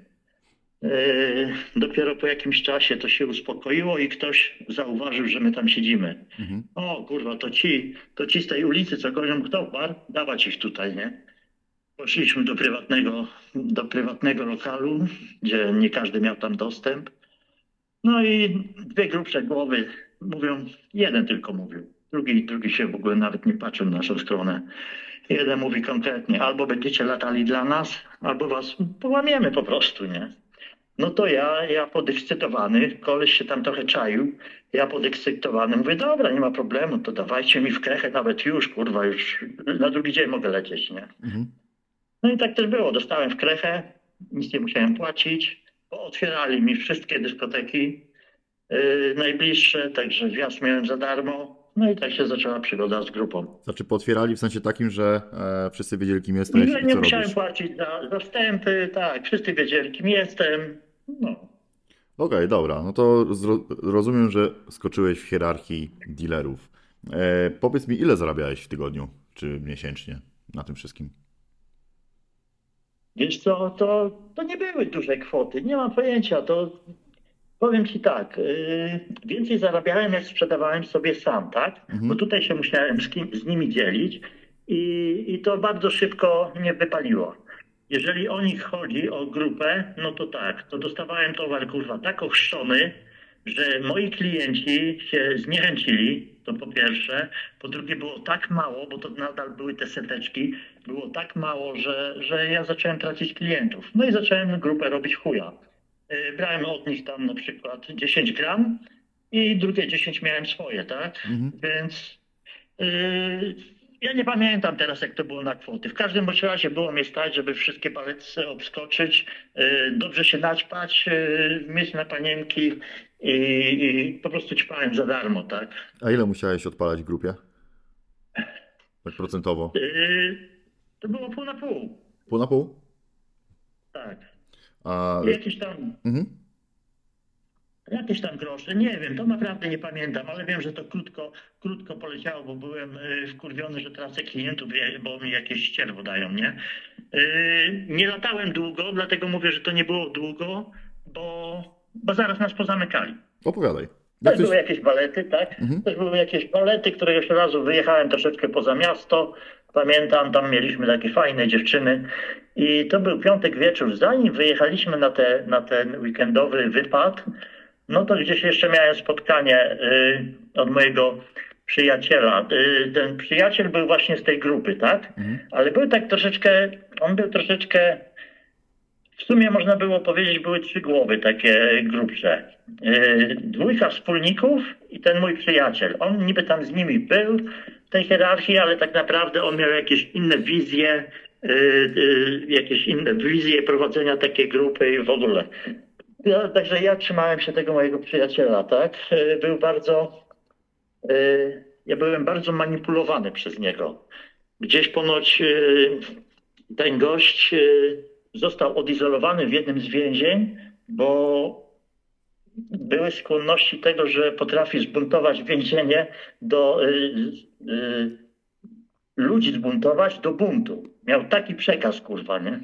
Dopiero po jakimś czasie to się uspokoiło i ktoś zauważył, że my tam siedzimy. Mhm. O kurwa, to ci z tej ulicy, co gonią bar, dawać ich tutaj, nie? Poszliśmy do prywatnego lokalu, gdzie nie każdy miał tam dostęp. No i dwie grubsze głowy mówią, jeden tylko mówił. Drugi się w ogóle nawet nie patrzył w naszą stronę. Jeden mówi konkretnie, albo będziecie latali dla nas, albo was połamiemy po prostu, nie? No to ja podekscytowany, koleś się tam trochę czaił, ja podekscytowany mówię, dobra, nie ma problemu, to dawajcie mi w krechę nawet już, kurwa, już na drugi dzień mogę lecieć, nie? Mhm. No i tak też było, dostałem w krechę, nic nie musiałem płacić, bo otwierali mi wszystkie dyskoteki najbliższe, także wjazd miałem za darmo. No i tak się zaczęła przygoda z grupą. Znaczy potwierali w sensie takim, że wszyscy wiedzieli, kim jesteś i co nie musiałem robisz. Płacić za wstępy, tak, wszyscy wiedzieli, kim jestem, no. Okej, dobra, no to rozumiem, że skoczyłeś w hierarchii dealerów. Powiedz mi, ile zarabiałeś w tygodniu, czy miesięcznie na tym wszystkim? Wiesz co, to nie były duże kwoty, nie mam pojęcia, to... Powiem ci tak, więcej zarabiałem, jak sprzedawałem sobie sam, tak? Mhm. Bo tutaj się musiałem z nimi dzielić i to bardzo szybko mnie wypaliło. Jeżeli o nich chodzi, o grupę, no to tak, to dostawałem towar, kurwa, tak ochrzczony, że moi klienci się zniechęcili, to po pierwsze. Po drugie było tak mało, bo to nadal były te seteczki, było tak mało, że ja zacząłem tracić klientów. No i zacząłem grupę robić chuja. Brałem od nich tam na przykład 10 gram i drugie 10 miałem swoje, tak? Mhm. Więc ja nie pamiętam teraz, jak to było na kwoty. W każdym bądź razie było mnie stać, żeby wszystkie palece obskoczyć, dobrze się naćpać, mieć na panienki i po prostu ćpałem za darmo, tak? A ile musiałeś odpalać w grupie? Tak procentowo? To było pół na pół. Pół na pół? Tak. A... Jakieś tam grosze, nie wiem, to naprawdę nie pamiętam, ale wiem, że to krótko poleciało, bo byłem wkurwiony, że tracę klientów, bo mi jakieś ścierwo dają, nie? Nie latałem długo, dlatego mówię, że to nie było długo, bo zaraz nas pozamykali. Opowiadaj. Też były jakieś balety, tak? Mhm. Też były jakieś balety, któregoś razu wyjechałem troszeczkę poza miasto. Pamiętam, tam mieliśmy takie fajne dziewczyny i to był piątek wieczór. Zanim wyjechaliśmy na ten weekendowy wypad, no to gdzieś jeszcze miałem spotkanie od mojego przyjaciela. Ten przyjaciel był właśnie z tej grupy, tak? Mhm. Ale był tak troszeczkę, on był troszeczkę, w sumie można było powiedzieć, były trzy głowy takie grubsze. Dwójka wspólników i ten mój przyjaciel. On niby tam z nimi był w tej hierarchii, ale tak naprawdę on miał jakieś inne wizje, prowadzenia takiej grupy i w ogóle. Także ja trzymałem się tego mojego przyjaciela, tak? Ja byłem bardzo manipulowany przez niego. Gdzieś ponoć ten gość został odizolowany w jednym z więzień, bo były skłonności tego, że potrafi zbuntować więzienie do ludzi zbuntować do buntu. Miał taki przekaz, kurwa, nie?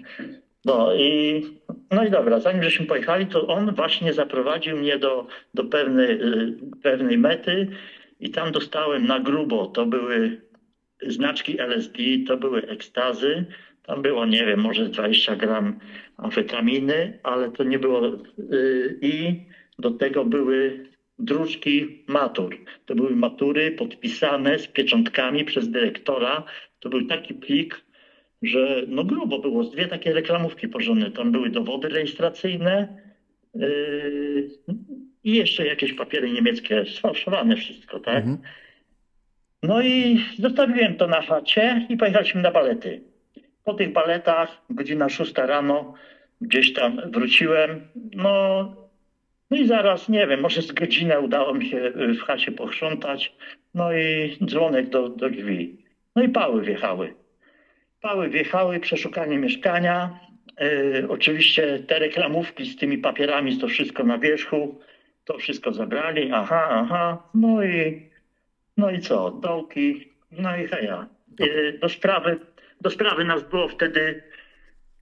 No i dobra, zanim żeśmy pojechali, to on właśnie zaprowadził mnie do pewnej mety i tam dostałem na grubo. To były znaczki LSD, to były ekstazy. Tam było, nie wiem, może 20 gram amfetaminy, ale to nie było. I do tego były druczki matur. To były matury podpisane z pieczątkami przez dyrektora. To był taki plik, że no grubo było. Dwie takie reklamówki porządne. Tam były dowody rejestracyjne i jeszcze jakieś papiery niemieckie. Sfałszowane wszystko, tak? Mhm. No i zostawiłem to na chacie i pojechaliśmy na balety. Po tych baletach, godzina 6 rano, gdzieś tam wróciłem, no i zaraz, nie wiem, może z godzinę udało mi się w chacie pochrzątać, no i dzwonek do drzwi. No i pały wjechały. Przeszukanie mieszkania, oczywiście te reklamówki z tymi papierami, to wszystko na wierzchu, to wszystko zabrali, no i co, dołki, no i heja. Do sprawy nas było wtedy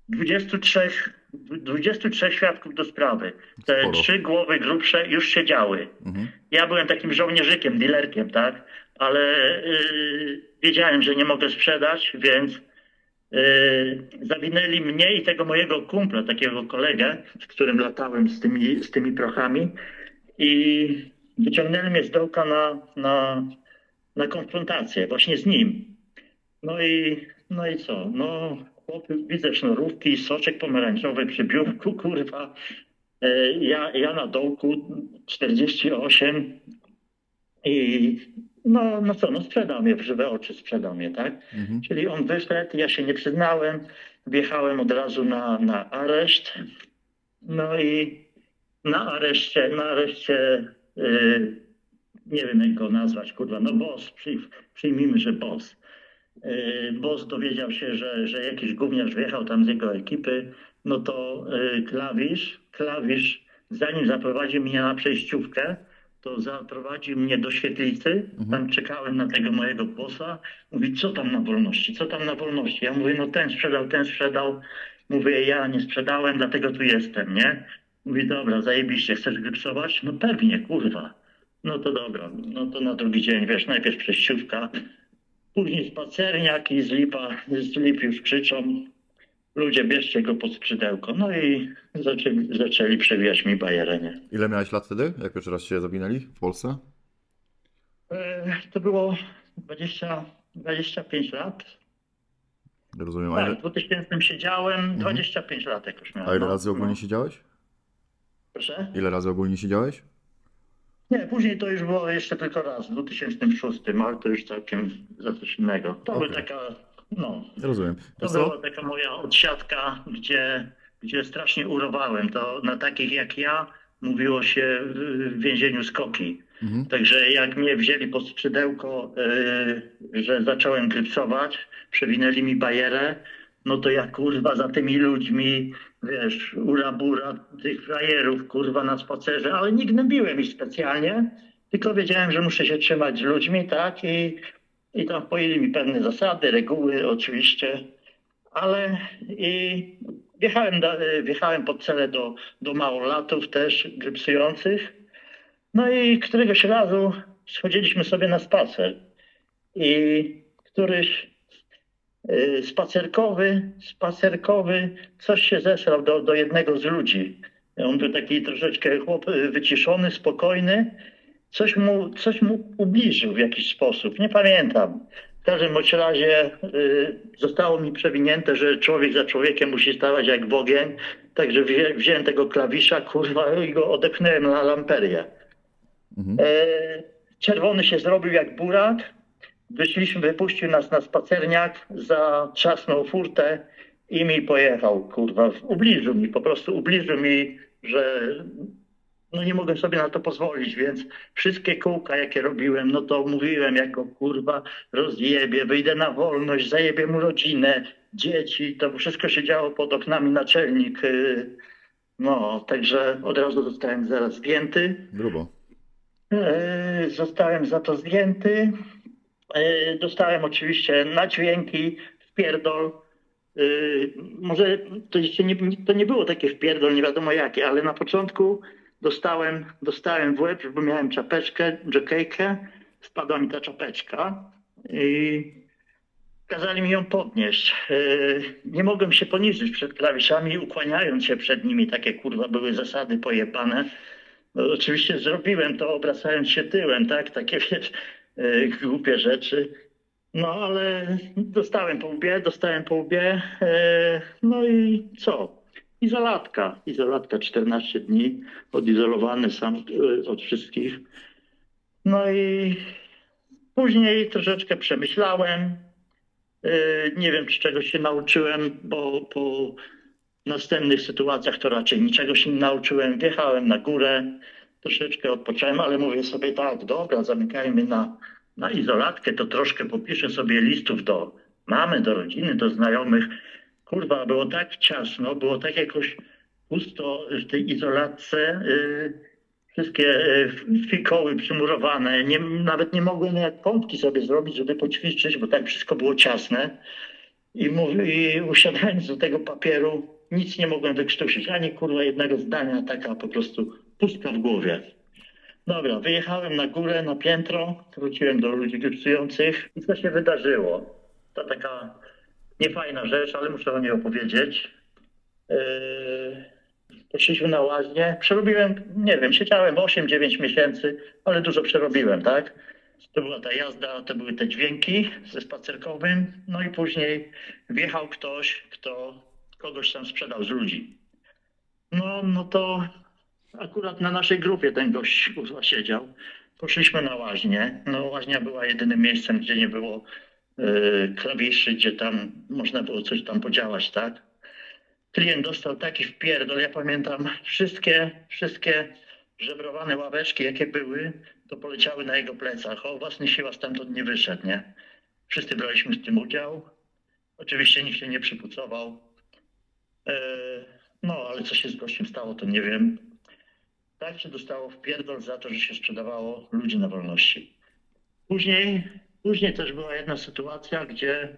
23 świadków do sprawy. Te Sporo. Trzy głowy grubsze już siedziały. Mhm. Ja byłem takim żołnierzykiem, dealerkiem, tak? Ale wiedziałem, że nie mogę sprzedać, więc zawinęli mnie i tego mojego kumpla, takiego kolegę, z którym latałem z tymi prochami i wyciągnęli mnie z dołka na konfrontację właśnie z nim. No i co? No, widzę sznurówki, soczek pomarańczowy przy biurku, kurwa. Ja na dołku 48 i no sprzedał mnie w żywe oczy, tak? Mhm. Czyli on wyszedł, ja się nie przyznałem, wjechałem od razu na areszt. No i na areszcie nie wiem jak go nazwać, kurwa, no boss, przyjmijmy, że boss. Boss dowiedział się, że jakiś gówniarz wyjechał tam z jego ekipy, no to klawisz, zanim zaprowadził mnie na przejściówkę, to zaprowadził mnie do świetlicy, tam czekałem na tego mojego bossa, mówi co tam na wolności, ja mówię no ten sprzedał, mówię ja nie sprzedałem, dlatego tu jestem, nie? Mówi, dobra, zajebiście, chcesz grypsować? No pewnie, kurwa. No to dobra, no to na drugi dzień, wiesz, najpierw przejściówka, później spacerniak i z lip już krzyczą, ludzie, bierzcie go pod skrzydełko. No i zaczęli przewijać mi bajerę, nie? Ile miałeś lat wtedy, jak pierwszy raz się zawinęli w Polsce? To było 25 lat. Rozumiem. Tak, w 2000 siedziałem, 25 lat jakoś miałem. A ile razy ogólnie siedziałeś? Proszę? Ile razy ogólnie siedziałeś? Nie, później to już było jeszcze tylko raz, w 2006, ale to już całkiem za coś innego. To była taka, rozumiem. To była taka moja odsiadka, gdzie strasznie urowałem. To na takich jak ja mówiło się w więzieniu skoki. Mhm. Także jak mnie wzięli pod skrzydełko, że zacząłem grypsować, przewinęli mi bajerę, no to ja kurwa za tymi ludźmi, wiesz, ura bura tych frajerów, kurwa na spacerze, ale nie gnębiłem ich specjalnie, tylko wiedziałem, że muszę się trzymać z ludźmi, tak, i tam pojęli mi pewne zasady, reguły oczywiście, ale i wjechałem pod cele do małolatów też grypsujących, no i któregoś razu schodziliśmy sobie na spacer i któryś spacerkowy, coś się zesrał do jednego z ludzi. On był taki troszeczkę chłop wyciszony, spokojny. Coś mu ubliżył w jakiś sposób, nie pamiętam. W każdym bądź razie zostało mi przewinięte, że człowiek za człowiekiem musi stawać jak w ogień. Także wziąłem tego klawisza, kurwa, i go odepchnąłem na lamperię. Mhm. Czerwony się zrobił jak burak. Wypuścił nas na spacerniak, zatrzasnął furtę i mi pojechał, kurwa. Ubliżył mi, że no nie mogłem sobie na to pozwolić, więc wszystkie kółka, jakie robiłem, no to mówiłem jako, kurwa, rozjebie, wyjdę na wolność, zajebie mu rodzinę, dzieci, to wszystko się działo pod oknami naczelnik. No, także od razu zostałem zaraz zdjęty. Grubo. Zostałem za to zdjęty. Dostałem oczywiście na dźwięki, wpierdol. Może to jeszcze to nie było takie wpierdol, nie wiadomo jakie, ale na początku dostałem w łeb, bo miałem czapeczkę, jockeykę, spadła mi ta czapeczka i kazali mi ją podnieść. Nie mogłem się poniżyć przed klawiszami, ukłaniając się przed nimi, takie kurwa były zasady pojebane. No, oczywiście zrobiłem to, obracając się tyłem, tak, takie wiesz, głupie rzeczy. No ale dostałem po łbie, no i co? Izolatka 14 dni, odizolowany sam od wszystkich. No i później troszeczkę przemyślałem, nie wiem czy czegoś się nauczyłem, bo po następnych sytuacjach to raczej niczego się nie nauczyłem, wjechałem na górę. Troszeczkę odpocząłem, ale mówię sobie tak, dobra, zamykajmy na izolatkę, to troszkę popiszę sobie listów do mamy, do rodziny, do znajomych. Kurwa, było tak ciasno, było tak jakoś pusto w tej izolatce. Wszystkie fikoły przymurowane. Nawet nie mogłem jak pompki sobie zrobić, żeby poćwiczyć, bo tak wszystko było ciasne. I usiadając do tego papieru, nic nie mogłem wykrztusić, ani kurwa jednego zdania, taka po prostu pustka w głowie. Dobra, wyjechałem na górę, na piętro, wróciłem do ludzi grypsujących i co się wydarzyło? To taka niefajna rzecz, ale muszę o niej opowiedzieć. Poszliśmy na łaźnię, przerobiłem, nie wiem, siedziałem 8-9 miesięcy, ale dużo przerobiłem, tak? To była ta jazda, to były te dźwięki ze spacerkowym, no i później wjechał ktoś, kto kogoś tam sprzedał z ludzi. No to akurat na naszej grupie ten gość kurwa siedział. Poszliśmy na łaźnię. No łaźnia była jedynym miejscem, gdzie nie było klawiszy, gdzie tam można było coś tam podziałać, tak? Klient dostał taki wpierdol, ja pamiętam wszystkie żebrowane ławeczki, jakie były, to poleciały na jego plecach. O własnych siłach stamtąd nie wyszedł, nie? Wszyscy braliśmy w tym udział. Oczywiście nikt się nie przypucował. No, ale co się z gościem stało, to nie wiem. Tak się dostało w pierdol za to, że się sprzedawało ludzi na wolności. Później też była jedna sytuacja, gdzie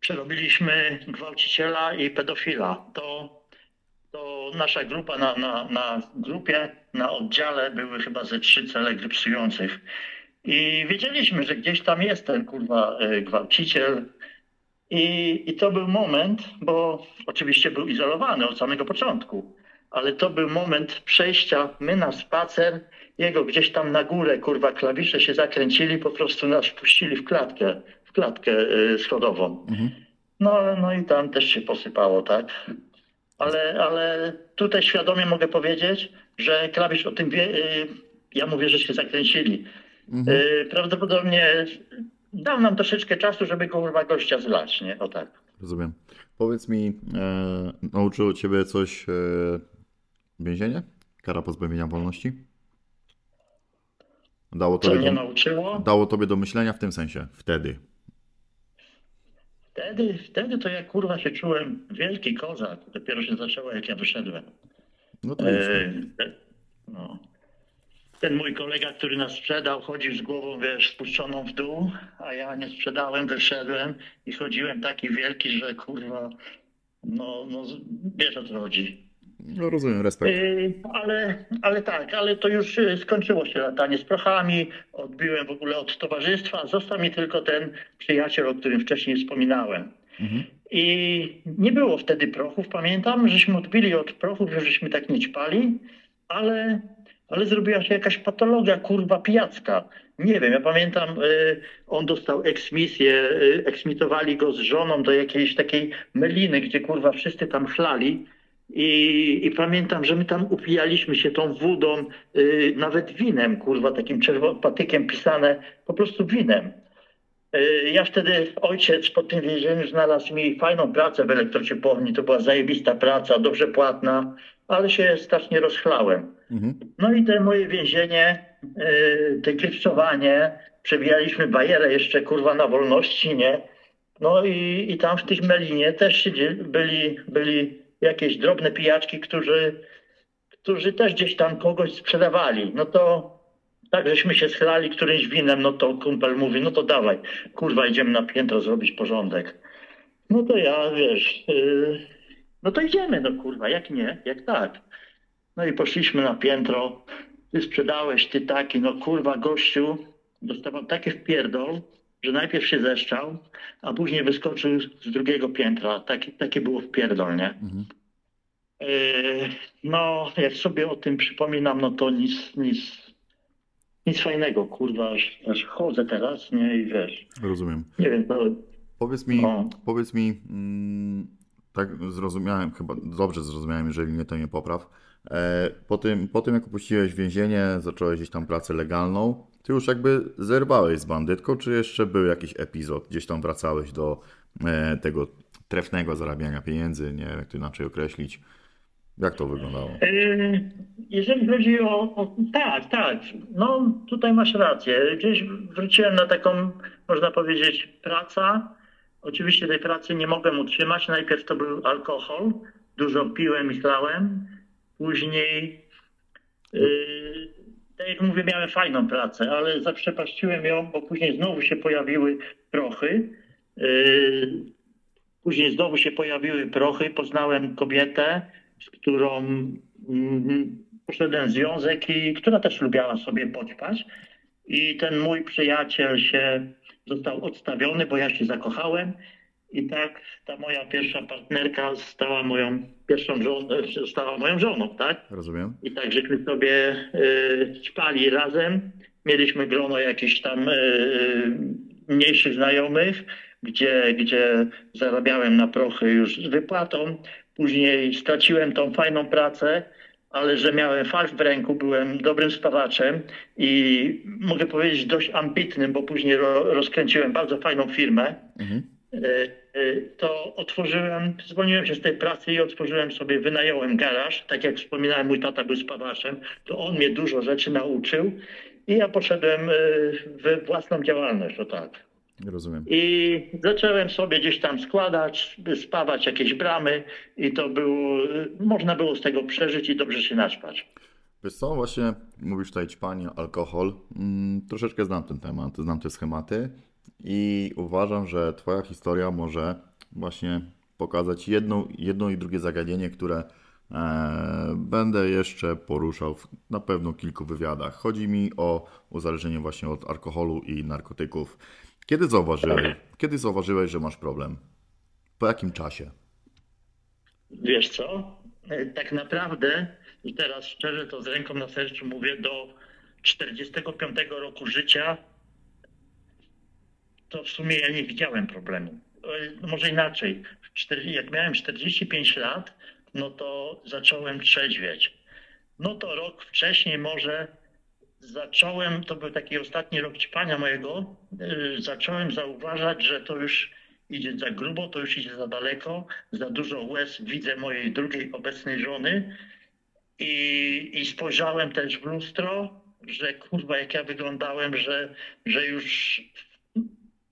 przerobiliśmy gwałciciela i pedofila. To bo nasza grupa na oddziale były chyba ze 3 cele gry psujących. I wiedzieliśmy, że gdzieś tam jest ten kurwa gwałciciel. I to był moment, bo oczywiście był izolowany od samego początku, ale to był moment przejścia, my na spacer, jego gdzieś tam na górę, kurwa, klawisze się zakręcili, po prostu nas wpuścili w klatkę schodową. Mhm. No i tam też się posypało, tak? Ale tutaj świadomie mogę powiedzieć, że klawisz o tym wie, ja mówię, że się zakręcili. Mhm. Prawdopodobnie dał nam troszeczkę czasu, żeby kurwa gościa zlać, nie? O tak. Rozumiem. Powiedz mi, nauczyło ciebie coś więzienie? Kara pozbawienia wolności? Dało tobie do myślenia w tym sensie, wtedy. Wtedy to ja kurwa się czułem wielki kozak. Dopiero się zaczęło, jak ja wyszedłem. No to jest. No. Ten mój kolega, który nas sprzedał, chodził z głową, wiesz, spuszczoną w dół, a ja nie sprzedałem, wyszedłem i chodziłem taki wielki, że kurwa, no wiesz, o co chodzi. No rozumiem, respekt. Ale to już skończyło się latanie z prochami, odbiłem w ogóle od towarzystwa, został mi tylko ten przyjaciel, o którym wcześniej wspominałem. Mhm. I nie było wtedy prochów, pamiętam, żeśmy odbili od prochów, żeśmy tak nie ćpali, ale zrobiła się jakaś patologia, kurwa, pijacka. Nie wiem, ja pamiętam, on dostał eksmisję, eksmitowali go z żoną do jakiejś takiej meliny, gdzie kurwa wszyscy tam chlali. I pamiętam, że my tam upijaliśmy się tą wodą, nawet winem, kurwa, takim czerwonym patykiem pisane, po prostu winem. Ja wtedy, ojciec po tym więzieniu znalazł mi fajną pracę w elektrociepłowni, to była zajebista praca, dobrze płatna, ale się strasznie rozchlałem. Mhm. No i te moje więzienie, te grypsowanie, przewijaliśmy bajerę jeszcze, kurwa, na wolności, nie? No i tam w tych melinie też byli jakieś drobne pijaczki, którzy też gdzieś tam kogoś sprzedawali. No to tak, żeśmy się schlali którymś winem, no to kumpel mówi, no to dawaj, kurwa, idziemy na piętro zrobić porządek. No to ja, wiesz, no to idziemy, no kurwa, jak nie, jak tak. No i poszliśmy na piętro, ty sprzedałeś, ty taki, no kurwa, gościu dostawał takie wpierdol, że najpierw się zeszczał, a później wyskoczył z drugiego piętra. Takie było wpierdol, nie? Mhm. No, jak sobie o tym przypominam, no to nic fajnego, kurwa, aż chodzę teraz, nie, i wiesz. Rozumiem. Nie wiem, to... Powiedz mi, tak zrozumiałem, chyba dobrze zrozumiałem, jeżeli nie, to mnie popraw. Po tym, jak opuściłeś więzienie, zacząłeś gdzieś tam pracę legalną, ty już jakby zerwałeś z bandytką, czy jeszcze był jakiś epizod, gdzieś tam wracałeś do tego trefnego zarabiania pieniędzy, nie wiem, jak to inaczej określić. Jak to wyglądało? Jeżeli chodzi o... Tak. No tutaj masz rację. Gdzieś wróciłem na taką, można powiedzieć, pracę. Oczywiście tej pracy nie mogłem utrzymać. Najpierw to był alkohol. Dużo piłem i chlałem. Później, tak jak mówię, miałem fajną pracę, ale zaprzepaściłem ją, bo później znowu się pojawiły prochy. Poznałem kobietę, z którą poszedłem w związek i która też lubiała sobie poćpać. I ten mój przyjaciel został odstawiony, bo ja się zakochałem. I tak ta moja pierwsza partnerka stała moją pierwszą żoną, tak? Rozumiem. I tak żeśmy sobie ćpali razem. Mieliśmy grono jakichś tam mniejszych znajomych, gdzie zarabiałem na prochy już z wypłatą. Później straciłem tą fajną pracę, ale że miałem fach w ręku, byłem dobrym spawaczem i mogę powiedzieć dość ambitnym, bo później rozkręciłem bardzo fajną firmę. Mhm. To zwolniłem się z tej pracy i otworzyłem sobie, wynająłem garaż. Tak jak wspominałem, mój tata był spawaczem, to on mnie dużo rzeczy nauczył i ja poszedłem we własną działalność, o tak. Rozumiem. I zacząłem sobie gdzieś tam składać, spawać jakieś bramy i to było, można było z tego przeżyć i dobrze się naćpać. Wiesz co, właśnie mówisz tutaj ćpanie, alkohol, troszeczkę znam ten temat, znam te schematy i uważam, że twoja historia może właśnie pokazać jedno i drugie zagadnienie, które będę jeszcze poruszał na pewno kilku wywiadach. Chodzi mi o uzależnienie właśnie od alkoholu i narkotyków. Kiedy zauważyłeś, że masz problem? Po jakim czasie? Wiesz co? Tak naprawdę, i teraz szczerze to z ręką na sercu mówię, do 45 roku życia to w sumie ja nie widziałem problemu. Może inaczej, jak miałem 45 lat, no to zacząłem trzeźwieć. No to rok wcześniej może zacząłem, to był taki ostatni rok ćpania mojego, zacząłem zauważać, że to już idzie za grubo, to już idzie za daleko, za dużo łez widzę mojej drugiej obecnej żony i spojrzałem też w lustro, że kurwa jak ja wyglądałem, że już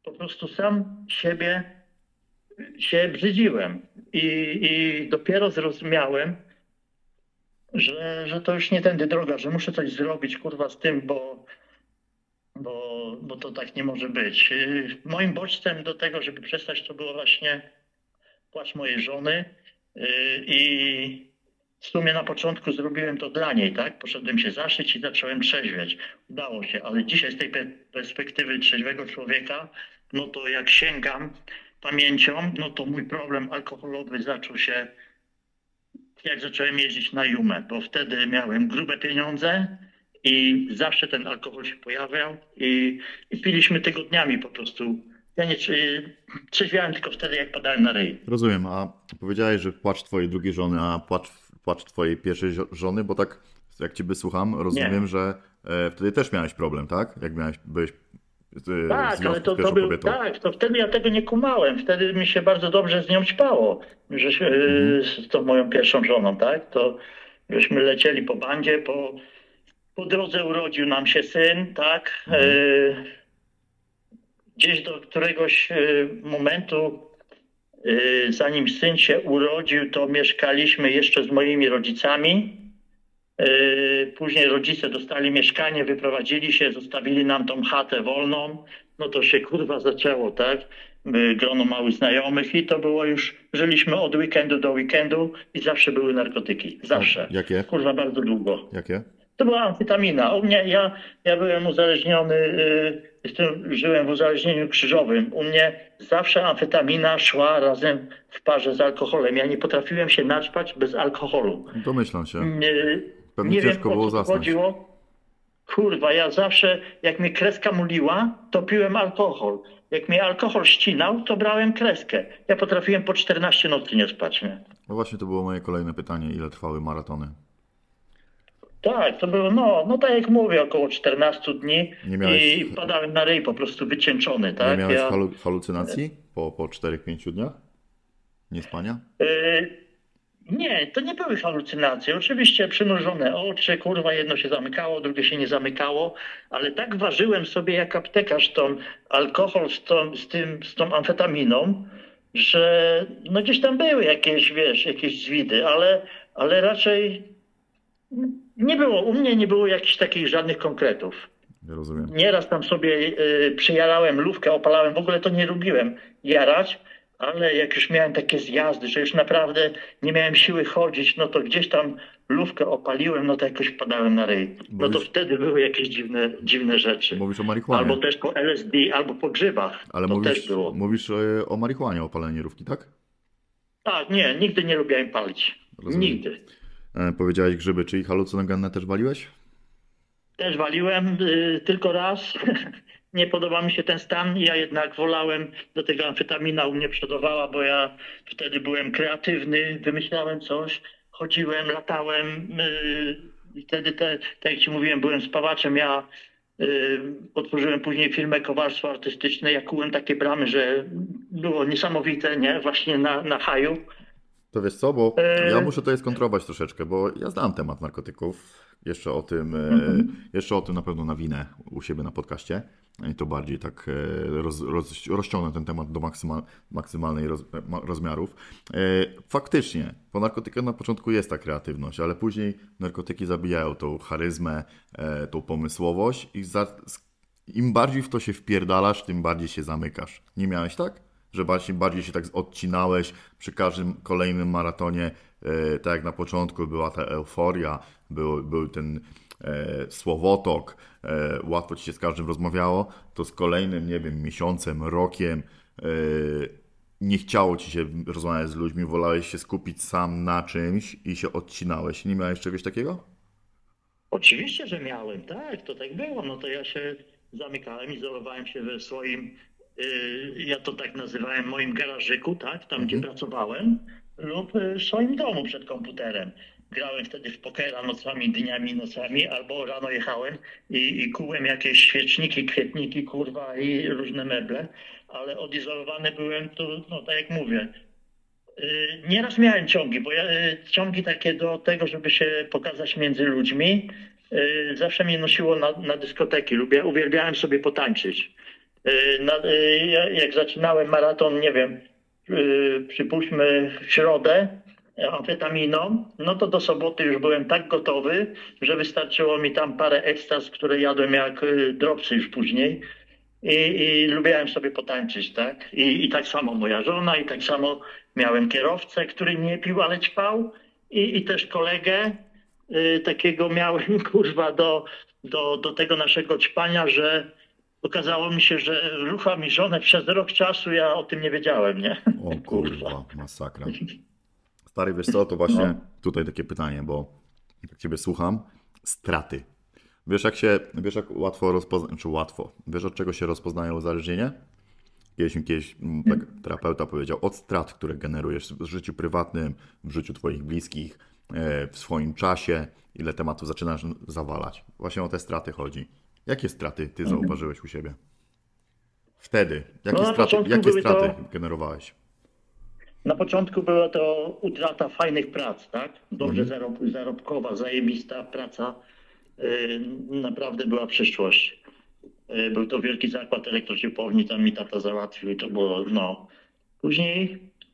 po prostu sam siebie się brzydziłem i dopiero zrozumiałem, że to już nie tędy droga, że muszę coś zrobić kurwa z tym, bo to tak nie może być. Moim bodźcem do tego, żeby przestać, to było właśnie płacz mojej żony i w sumie na początku zrobiłem to dla niej, tak? Poszedłem się zaszyć i zacząłem trzeźwieć. Udało się, ale dzisiaj z tej perspektywy trzeźwego człowieka, no to jak sięgam pamięcią, no to mój problem alkoholowy zaczął się, jak zacząłem jeździć na Jumę, bo wtedy miałem grube pieniądze i zawsze ten alkohol się pojawiał i piliśmy tygodniami po prostu. Ja nie trzeźwiałem tylko wtedy, jak padałem na ryj. Rozumiem, a powiedziałeś, że płacz twojej drugiej żony, a płacz twojej pierwszej żony, bo tak jak ciebie słucham, rozumiem, nie, że wtedy też miałeś problem, tak? Jak byłeś tak, ale to był kobietą. Tak, to wtedy ja tego nie kumałem. Wtedy mi się bardzo dobrze z nią ćpało, żeśmy, z tą moją pierwszą żoną, tak? To żeśmy lecieli po bandzie, po drodze urodził nam się syn, tak? Gdzieś do któregoś momentu, zanim syn się urodził, to mieszkaliśmy jeszcze z moimi rodzicami. Później rodzice dostali mieszkanie, wyprowadzili się, zostawili nam tą chatę wolną. No to się kurwa zaczęło, tak? Grono małych znajomych i to było już, żyliśmy od weekendu do weekendu i zawsze były narkotyki. Zawsze. Jakie? Kurwa bardzo długo. Jakie? To była amfetamina. U mnie, ja byłem uzależniony, żyłem w uzależnieniu krzyżowym. U mnie zawsze amfetamina szła razem w parze z alkoholem. Ja nie potrafiłem się naćpać bez alkoholu. Domyślam się. Pewnie ciężko było zasnąć. Chodziło. Kurwa, ja zawsze, jak mnie kreska muliła, to piłem alkohol. Jak mnie alkohol ścinał, to brałem kreskę. Ja potrafiłem po 14 nocy nie spać. Nie? No właśnie to było moje kolejne pytanie. Ile trwały maratony? Tak, to było, no tak jak mówię, około 14 dni i padałem na ryj po prostu wycieńczony. Tak? Nie miałeś halucynacji po 4-5 dniach? Nie spania? Nie, to nie były halucynacje. Oczywiście przymrużone oczy, kurwa, jedno się zamykało, drugie się nie zamykało, ale tak ważyłem sobie jak aptekarz tą alkohol z tą amfetaminą, że no gdzieś tam były jakieś, wiesz, jakieś zwidy, ale raczej nie było, u mnie nie było jakichś takich żadnych konkretów. Nie rozumiem. Nieraz tam sobie przyjarałem lufkę, opalałem, w ogóle to nie lubiłem jarać, ale jak już miałem takie zjazdy, że już naprawdę nie miałem siły chodzić, no to gdzieś tam lufkę opaliłem, no to jakoś padałem na ryj. No to wtedy były jakieś dziwne rzeczy. Mówisz o marihuanie. Albo też po LSD, albo po grzybach. Ale mówisz o marihuanie, o paleniu rówki, tak? Tak, nie, nigdy nie lubiłem palić. Rozumiem. Nigdy. Powiedziałeś grzyby, czyli halucynogenne też waliłeś? Też waliłem, tylko raz. Nie podoba mi się ten stan. Ja jednak wolałem, do tego amfetamina u mnie przodowała, bo ja wtedy byłem kreatywny, wymyślałem coś, chodziłem, latałem. Wtedy, tak jak ci mówiłem, byłem spawaczem. Ja otworzyłem później firmę Kowarstwo Artystyczne. Ja kułem takie bramy, że było niesamowite, nie? Właśnie na haju. To wiesz co, bo ja muszę tutaj skontrować troszeczkę, bo ja znam temat narkotyków, jeszcze o tym na pewno nawinę u siebie na podcaście i to bardziej tak rozciągnę ten temat do maksymalnej rozmiarów. Faktycznie, po narkotykach na początku jest ta kreatywność, ale później narkotyki zabijają tą charyzmę, tą pomysłowość i im bardziej w to się wpierdalasz, tym bardziej się zamykasz. Nie miałeś tak? że bardziej się tak odcinałeś przy każdym kolejnym maratonie, tak jak na początku była ta euforia, był ten słowotok, łatwo ci się z każdym rozmawiało, to z kolejnym, nie wiem, miesiącem, rokiem nie chciało ci się rozmawiać z ludźmi, wolałeś się skupić sam na czymś i się odcinałeś. Nie miałeś czegoś takiego? Oczywiście, że miałem, tak, to tak było, no to ja się zamykałem, izolowałem się we swoim, ja to tak nazywałem, moim garażyku, tak, tam gdzie pracowałem, lub w swoim domu przed komputerem. Grałem wtedy w pokera nocami, dniami, nocami, albo rano jechałem i kułem jakieś świeczniki, kwietniki, kurwa i różne meble, ale odizolowany byłem, to no tak jak mówię. Nieraz miałem ciągi, bo ja, ciągi takie do tego, żeby się pokazać między ludźmi, zawsze mnie nosiło na dyskoteki, uwielbiałem sobie potańczyć. Jak zaczynałem maraton, nie wiem, przypuśćmy w środę, amfetaminą, no to do soboty już byłem tak gotowy, że wystarczyło mi tam parę ekstaz, które jadłem jak dropsy już później i lubiałem sobie potańczyć, tak? I tak samo moja żona i tak samo miałem kierowcę, który nie pił, ale ćpał i też kolegę takiego miałem, kurwa, do tego naszego ćpania, że okazało mi się, że rucha mi żonę przez rok czasu, ja o tym nie wiedziałem, nie? O kurwa, masakra. Stary, wiesz co, to właśnie tutaj takie pytanie, bo jak Ciebie słucham, straty. Wiesz jak łatwo rozpoznać, czy łatwo, wiesz od czego się rozpoznaje uzależnienie? Kiedyś tak terapeuta powiedział, od strat, które generujesz w życiu prywatnym, w życiu Twoich bliskich, w swoim czasie, ile tematów zaczynasz zawalać. Właśnie o te straty chodzi. Jakie straty Ty zauważyłeś u siebie? Wtedy. Jakie straty generowałeś? Na początku była to utrata fajnych prac, tak? Dobrze zarobkowa, zajebista praca. Naprawdę była przyszłość. Był to wielki zakład elektrociepłowni, tam mi tata załatwił i to było, no.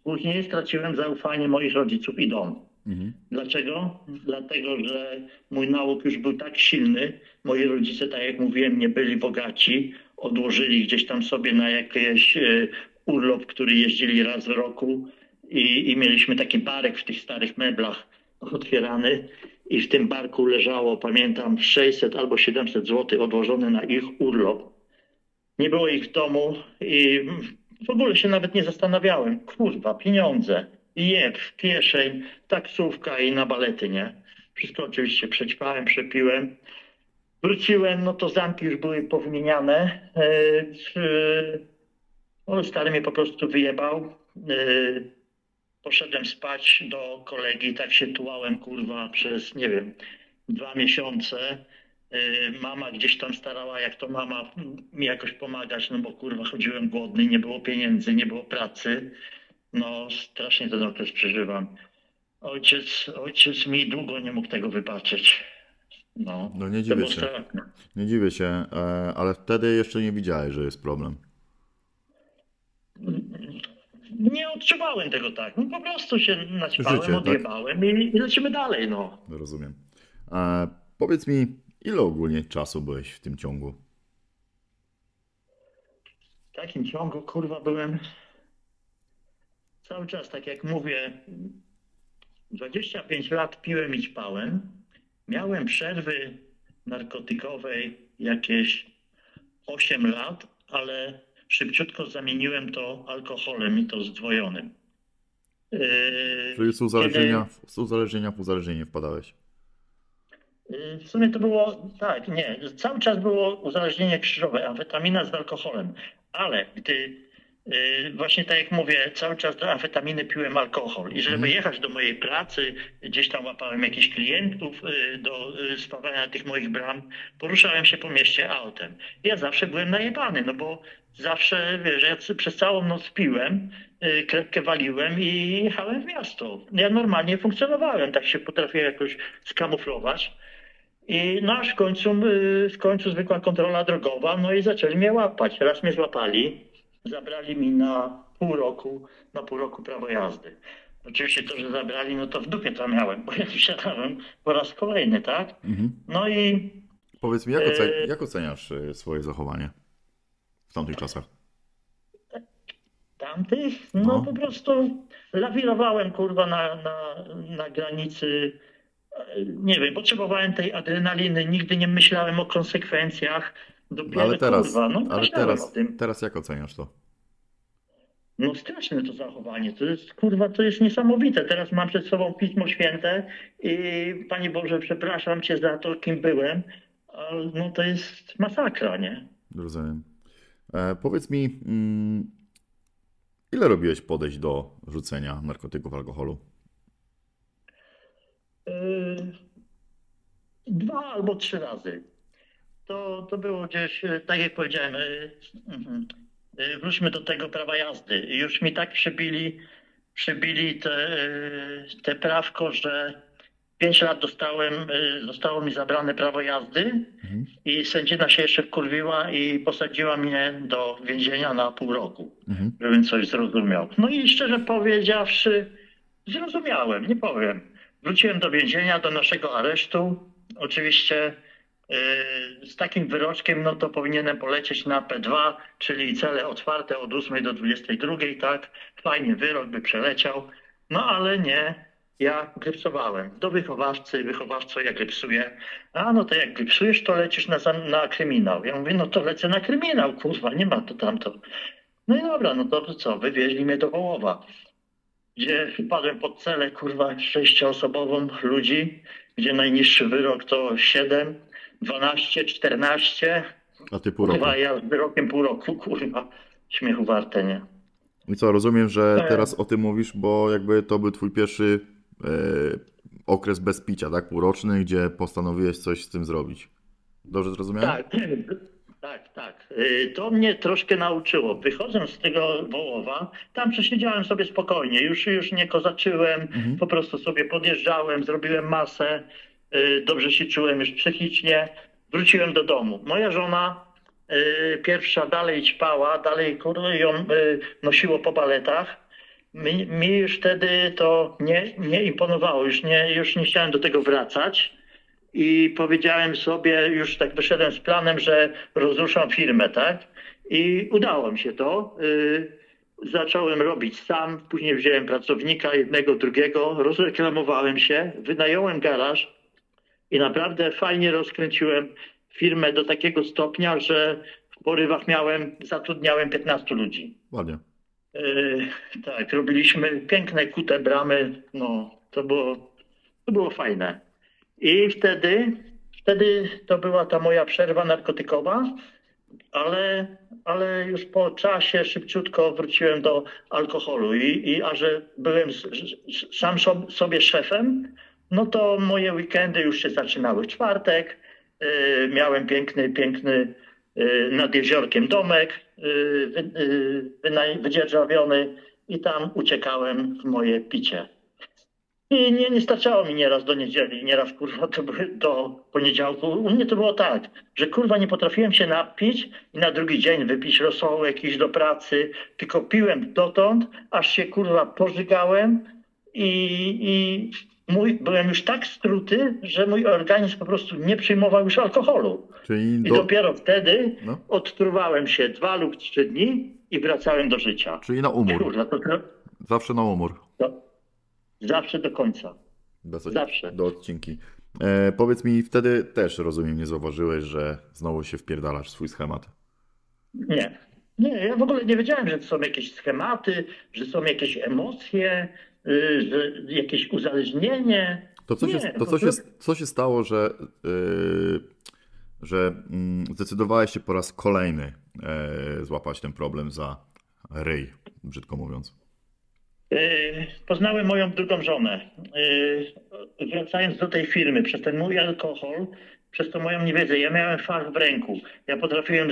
Później straciłem zaufanie moich rodziców i domu. Dlaczego? Dlatego, że mój nałóg już był tak silny. Moi rodzice, tak jak mówiłem, nie byli bogaci. Odłożyli gdzieś tam sobie na jakieś urlop, który jeździli raz w roku i mieliśmy taki barek w tych starych meblach otwierany i w tym barku leżało, pamiętam, 600 albo 700 zł odłożone na ich urlop. Nie było ich w domu i w ogóle się nawet nie zastanawiałem. Kurwa, pieniądze, jeb, kieszeń, taksówka i na balety, nie? Wszystko oczywiście przećpałem, przepiłem. Wróciłem, no to zamki już były powymieniane. No, stary mnie po prostu wyjebał. Poszedłem spać do kolegi, tak się tułałem, kurwa, przez, nie wiem, 2 miesiące. Mama gdzieś tam starała, jak to mama, mi jakoś pomagać, no bo, kurwa, chodziłem głodny, nie było pieniędzy, nie było pracy. No, strasznie ten okres przeżywam. Ojciec mi długo nie mógł tego wybaczyć. No nie dziwię się, ale wtedy jeszcze nie widziałeś, że jest problem. Nie odczuwałem tego tak. No, po prostu się naćpałem, odjebałem tak? I lecimy dalej. No. Rozumiem. Powiedz mi, ile ogólnie czasu byłeś w tym ciągu? W takim ciągu, kurwa, byłem cały czas, tak jak mówię, 25 lat piłem i ćpałem. Miałem przerwy narkotykowej jakieś 8 lat, ale szybciutko zamieniłem to alkoholem i to zdwojonym. Czyli z uzależnienia w uzależnienie wpadałeś? W sumie to było, tak, nie. Cały czas było uzależnienie krzyżowe, amfetamina z alkoholem. Ale gdy, właśnie tak jak mówię, cały czas do amfetaminy piłem alkohol. I żeby jechać do mojej pracy, gdzieś tam łapałem jakichś klientów do spawania tych moich bram, poruszałem się po mieście autem. Ja zawsze byłem najebany, no bo zawsze, wiesz, ja przez całą noc piłem, kredkę waliłem i jechałem w miasto. Ja normalnie funkcjonowałem, tak się potrafię jakoś skamuflować. I no aż w końcu zwykła kontrola drogowa, no i zaczęli mnie łapać. Raz mnie złapali, zabrali mi na pół roku prawo jazdy. Oczywiście to, że zabrali, no to w dupie to miałem, bo ja wsiadałem po raz kolejny, tak? No i... Powiedz mi, jak oceniasz swoje zachowanie w tamtych czasach? tamtych, no po prostu lawirowałem kurwa na granicy, nie wiem, potrzebowałem tej adrenaliny, nigdy nie myślałem o konsekwencjach. Dopiero, ale teraz, kurwa, no, ale teraz jak oceniasz to? No straszne to zachowanie, to jest kurwa, to jest niesamowite. Teraz mam przed sobą Pismo Święte i Panie Boże, przepraszam Cię za to, kim byłem. No to jest masakra, nie? Rozumiem. Powiedz mi, ile robiłeś podejść do rzucenia narkotyków, alkoholu? 2 albo 3 razy. To było gdzieś, tak jak powiedziałem, wróćmy do tego prawa jazdy. Już mi tak przybili te prawko, że 5 lat dostałem, zostało mi zabrane prawo jazdy i sędzina się jeszcze wkurwiła i posadziła mnie do więzienia na pół roku, żebym coś zrozumiał. No i szczerze powiedziawszy, zrozumiałem, nie powiem. Wróciłem do więzienia, do naszego aresztu. Oczywiście z takim wyroczkiem, no to powinienem polecieć na P2, czyli cele otwarte od 8 do 22, tak? Fajnie wyrok by przeleciał, no ale nie. Ja grypsowałem do wychowawcy, wychowawco, ja grypsuję. A no to jak grypsujesz, to lecisz na kryminał. Ja mówię, no to lecę na kryminał, kurwa, nie ma to tamto. No i dobra, no to co, wywieźli mnie do Wołowa, gdzie wpadłem pod celę, kurwa, 6-osobową ludzi, gdzie najniższy wyrok to 7, 12, 14. A ty pół roku. Kurwa, ja z wyrokiem pół roku, kurwa, śmiechu warte, nie? I co, rozumiem, że teraz o tym mówisz, bo jakby to był twój pierwszy okres bez picia, tak? Półroczny, gdzie postanowiłeś coś z tym zrobić. Dobrze zrozumiałem? Tak. To mnie troszkę nauczyło. Wychodząc z tego Wołowa, tam przesiedziałem sobie spokojnie. Już nie kozaczyłem, po prostu sobie podjeżdżałem, zrobiłem masę. Dobrze się czułem już psychicznie. Wróciłem do domu. Moja żona pierwsza dalej ćpała, dalej kurde ją nosiło po baletach. Mi już wtedy to nie imponowało, już nie chciałem do tego wracać i powiedziałem sobie, już tak wyszedłem z planem, że rozruszam firmę, tak? I udało mi się to. Zacząłem robić sam, później wziąłem pracownika, jednego, drugiego, rozreklamowałem się, wynająłem garaż i naprawdę fajnie rozkręciłem firmę do takiego stopnia, że w porywach zatrudniałem 15 ludzi. Ładnie. Tak, robiliśmy piękne, kute bramy, no to było fajne. I wtedy to była ta moja przerwa narkotykowa, ale już po czasie szybciutko wróciłem do alkoholu i a że byłem sam sobie szefem, no to moje weekendy już się zaczynały w czwartek. Miałem piękny nad jeziorkiem domek wydzierżawiony i tam uciekałem w moje picie. I nie starczało mi nieraz do niedzieli, nieraz kurwa to do poniedziałku. U mnie to było tak, że kurwa nie potrafiłem się napić i na drugi dzień wypić rosołek, iść do pracy, tylko piłem dotąd, aż się kurwa pożygałem i byłem już tak struty, że mój organizm po prostu nie przyjmował już alkoholu. Czyli I dopiero wtedy odtruwałem się 2 lub 3 dni i wracałem do życia. Czyli na umór. Kurwa, zawsze na umór. Zawsze do końca. Zawsze. Do odcinki. Powiedz mi, wtedy też, rozumiem, nie zauważyłeś, że znowu się wpierdalasz w swój schemat? Nie, ja w ogóle nie wiedziałem, że są jakieś schematy, że są jakieś emocje, że jakieś uzależnienie. Co się stało, że zdecydowałeś się po raz kolejny złapać ten problem za ryj, brzydko mówiąc? Poznałem moją drugą żonę. Wracając do tej firmy, przez ten mój alkohol, przez tą moją niewiedzę, ja miałem fach w ręku. Ja potrafiłem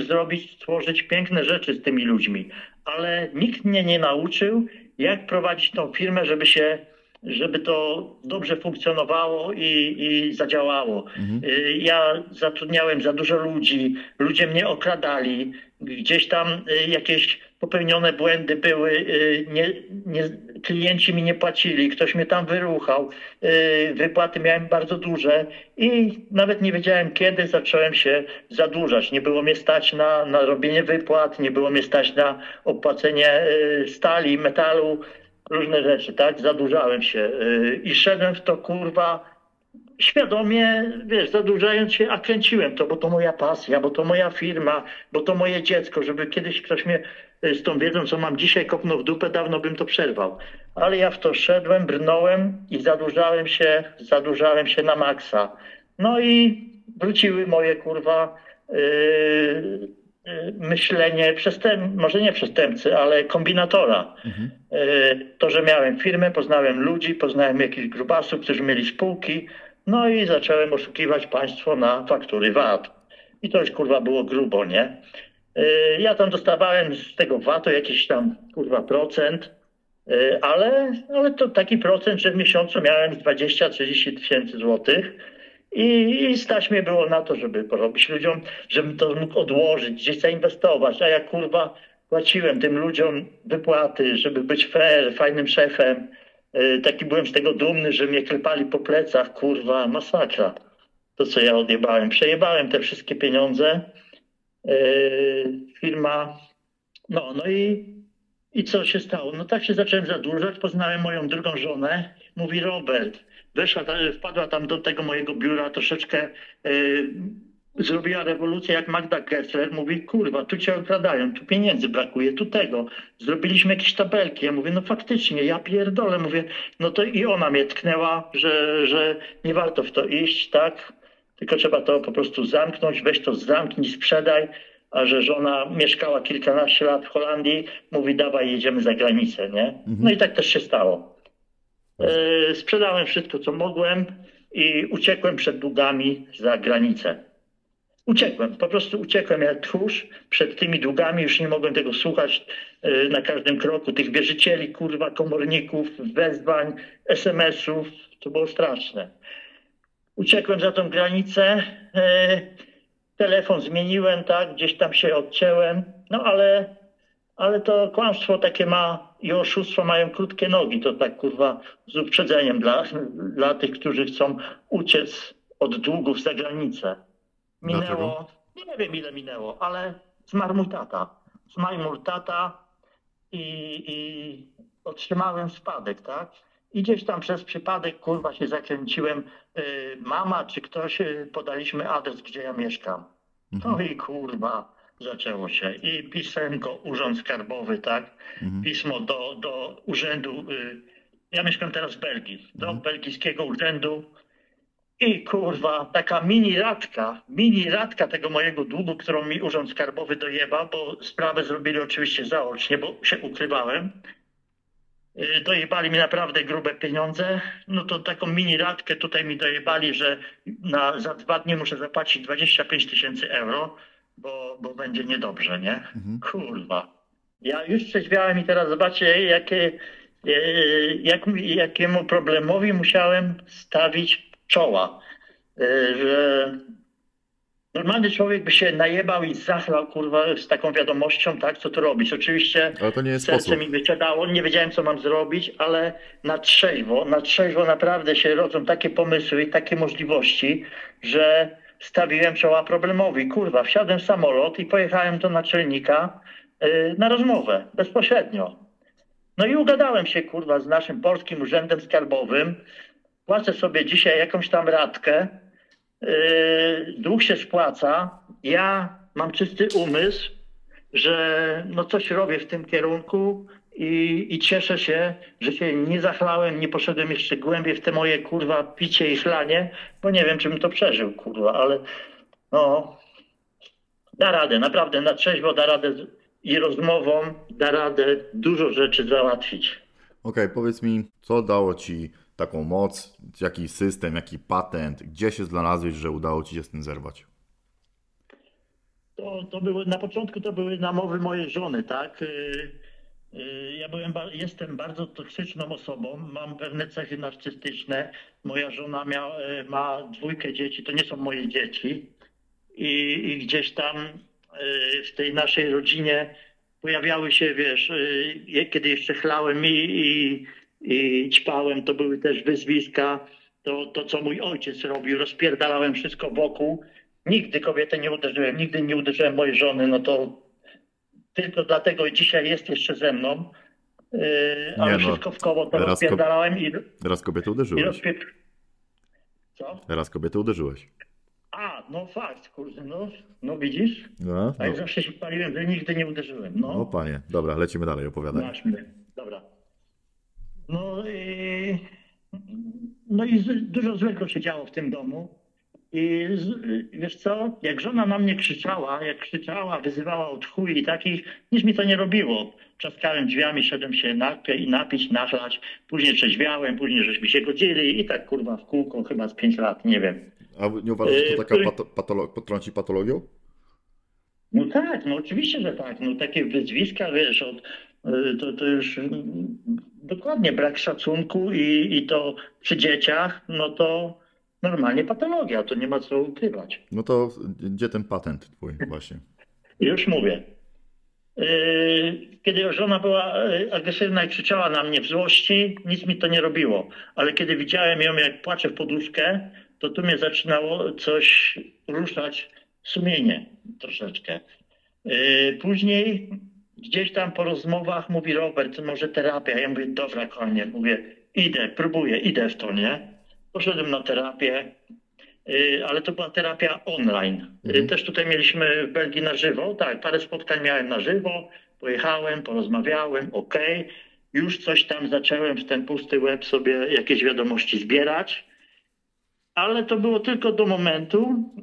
stworzyć piękne rzeczy z tymi ludźmi, ale nikt mnie nie nauczył, jak prowadzić tą firmę, żeby się żeby to dobrze funkcjonowało i zadziałało. Mhm. Ja zatrudniałem za dużo ludzi, ludzie mnie okradali, gdzieś tam jakieś popełnione błędy były, klienci mi nie płacili, ktoś mnie tam wyruchał, wypłaty miałem bardzo duże i nawet nie wiedziałem, kiedy zacząłem się zadłużać. Nie było mnie stać na robienie wypłat, nie było mnie stać na opłacenie stali, metalu, różne rzeczy, tak? Zadłużałem się i szedłem w to, kurwa, świadomie, wiesz, zadłużając się, a kręciłem to, bo to moja pasja, bo to moja firma, bo to moje dziecko, żeby kiedyś ktoś mnie z tą wiedzą, co mam dzisiaj, kopnął w dupę, dawno bym to przerwał. Ale ja w to szedłem, brnąłem i zadłużałem się na maksa. No i wróciły moje, kurwa, myślenie, może nie przestępcy, ale kombinatora. Mhm. To, że miałem firmę, poznałem ludzi, poznałem jakichś grubasów, którzy mieli spółki, no i zacząłem oszukiwać państwo na faktury VAT. I to już, kurwa, było grubo, nie? Ja tam dostawałem z tego VAT-u jakiś tam, kurwa, procent, ale to taki procent, że w miesiącu miałem 20-30 tysięcy złotych. I stać mnie było na to, żeby porobić ludziom, żebym to mógł odłożyć, gdzieś zainwestować, a ja, kurwa, płaciłem tym ludziom wypłaty, żeby być fair, fajnym szefem. Taki byłem z tego dumny, że mnie klepali po plecach, kurwa, masakra. To, co ja odjebałem. Przejebałem te wszystkie pieniądze, firma, no i co się stało? No tak się zacząłem zadłużać, poznałem moją drugą żonę, mówi Robert. Wpadła tam do tego mojego biura, troszeczkę zrobiła rewolucję jak Magda Gessler. Mówi, kurwa, tu cię okradają, tu pieniędzy brakuje, tu tego. Zrobiliśmy jakieś tabelki. Ja mówię, no faktycznie, ja pierdolę. Mówię, no to i ona mnie tknęła, że nie warto w to iść, tak? Tylko trzeba to po prostu zamknąć, weź to zamknij, sprzedaj. A że żona mieszkała kilkanaście lat w Holandii, mówi, dawaj, jedziemy za granicę, nie? Mhm. No i tak też się stało. Sprzedałem wszystko, co mogłem i uciekłem przed długami za granicę. Uciekłem, po prostu uciekłem jak tchórz przed tymi długami, już nie mogłem tego słuchać na każdym kroku, tych wierzycieli, kurwa, komorników, wezwań, SMS-ów, to było straszne. Uciekłem za tą granicę, telefon zmieniłem, tak, gdzieś tam się odcięłem, no ale to kłamstwo takie ma i oszustwo mają krótkie nogi. To tak, kurwa, z uprzedzeniem dla tych, którzy chcą uciec od długów za granicę. Minęło, dlaczego? Nie wiem ile minęło, ale zmarł mój tata. I otrzymałem spadek, tak? I gdzieś tam przez przypadek, kurwa, się zakręciłem. Mama czy ktoś, podaliśmy adres, gdzie ja mieszkam. Mhm. No i kurwa. Zaczęło się i pisałem go Urząd Skarbowy, tak? Mhm. Pismo do urzędu. Ja mieszkam teraz w Belgii, do belgijskiego urzędu i kurwa, taka mini radka tego mojego długu, którą mi Urząd Skarbowy dojebał, bo sprawę zrobili oczywiście zaocznie, bo się ukrywałem. Dojebali mi naprawdę grube pieniądze, no to taką mini radkę tutaj mi dojebali, że za 2 dni muszę zapłacić 25 tysięcy euro. Bo będzie niedobrze, nie? Mhm. Kurwa. Ja już przeźwiałem i teraz zobaczcie, jakiemu problemowi musiałem stawić czoła. Że normalny człowiek by się najebał i zachlał, kurwa, z taką wiadomością, tak, co tu robić. Oczywiście to nie jest serce sposób. Mi wyciadało, nie wiedziałem, co mam zrobić, ale na trzeźwo naprawdę się rodzą takie pomysły i takie możliwości, że stawiłem czoła problemowi. Kurwa, wsiadłem w samolot i pojechałem do naczelnika na rozmowę bezpośrednio. No i ugadałem się, kurwa, z naszym polskim urzędem skarbowym. Płacę sobie dzisiaj jakąś tam ratkę. Dług się spłaca. Ja mam czysty umysł, że no coś robię w tym kierunku i cieszę się, że się nie zachlałem, nie poszedłem jeszcze głębiej w te moje, kurwa, picie i chlanie, bo nie wiem, czy bym to przeżył, kurwa, ale no da radę, naprawdę na trzeźwo da radę i rozmową da radę dużo rzeczy załatwić. Okej, powiedz mi, co dało Ci taką moc, jaki system, jaki patent, gdzie się znalazłeś, że udało Ci się z tym zerwać? To były, na początku to były namowy mojej żony, tak? Ja jestem bardzo toksyczną osobą, mam pewne cechy narcystyczne. Moja żona ma 2 dzieci, to nie są moje dzieci. I gdzieś tam w tej naszej rodzinie pojawiały się, wiesz, kiedy jeszcze chlałem i ćpałem, to były też wyzwiska. To, co mój ojciec robił, rozpierdalałem wszystko wokół. Nigdy kobietę nie uderzyłem, nigdy nie uderzyłem mojej żony, no to tylko dlatego dzisiaj jest jeszcze ze mną. Ale wszystko w koło to rozpierdalałem i... Teraz kobietę uderzyłeś. Co? Teraz kobietę uderzyłeś. A, no fakt, kurde, no widzisz? No, tak zawsze się paliłem, że nigdy nie uderzyłem. No panie, dobra, lecimy dalej, opowiadaj. Dobra. No i dużo złego się działo w tym domu. I wiesz co, jak żona na mnie krzyczała, wyzywała od chuj i takich, nic mi to nie robiło. Trzaskałem drzwiami, szedłem się napić, nachlać, później trzeźwiałem, później żeśmy się godzili i tak kurwa w kółko chyba z 5 lat, nie wiem. A nie uważasz, że to taka trąci patologią? No tak, no oczywiście, że tak. No takie wyzwiska, wiesz, to już dokładnie brak szacunku i to przy dzieciach, no to normalnie patologia, to nie ma co ukrywać. No to gdzie ten patent twój właśnie? Już mówię. Kiedy żona była agresywna i krzyczała na mnie w złości, nic mi to nie robiło. Ale kiedy widziałem ją, jak płacze w poduszkę, to tu mnie zaczynało coś ruszać sumienie troszeczkę. Później gdzieś tam po rozmowach mówi Robert, może terapia. Ja mówię, dobra, kochanie, mówię, idę w to, nie? Poszedłem na terapię, ale to była terapia online. Też tutaj mieliśmy w Belgii na żywo, tak, parę spotkań miałem na żywo, pojechałem, porozmawiałem, okej. Już coś tam zacząłem w ten pusty łeb sobie jakieś wiadomości zbierać, ale to było tylko do momentu,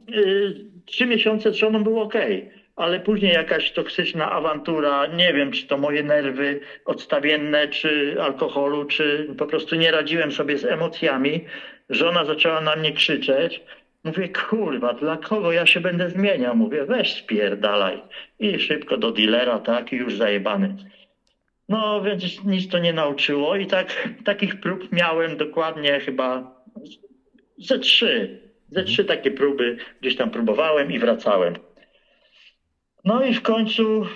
3 miesiące z żoną było okej. Ale później jakaś toksyczna awantura, nie wiem, czy to moje nerwy odstawienne, czy alkoholu, czy po prostu nie radziłem sobie z emocjami. Żona zaczęła na mnie krzyczeć. Mówię, kurwa, dla kogo ja się będę zmieniał? Mówię, weź spierdalaj. I szybko do dilera, tak, i już zajebany. No, więc nic to nie nauczyło i tak takich prób miałem dokładnie chyba ze 3. Ze 3 takie próby gdzieś tam próbowałem i wracałem. No i w końcu,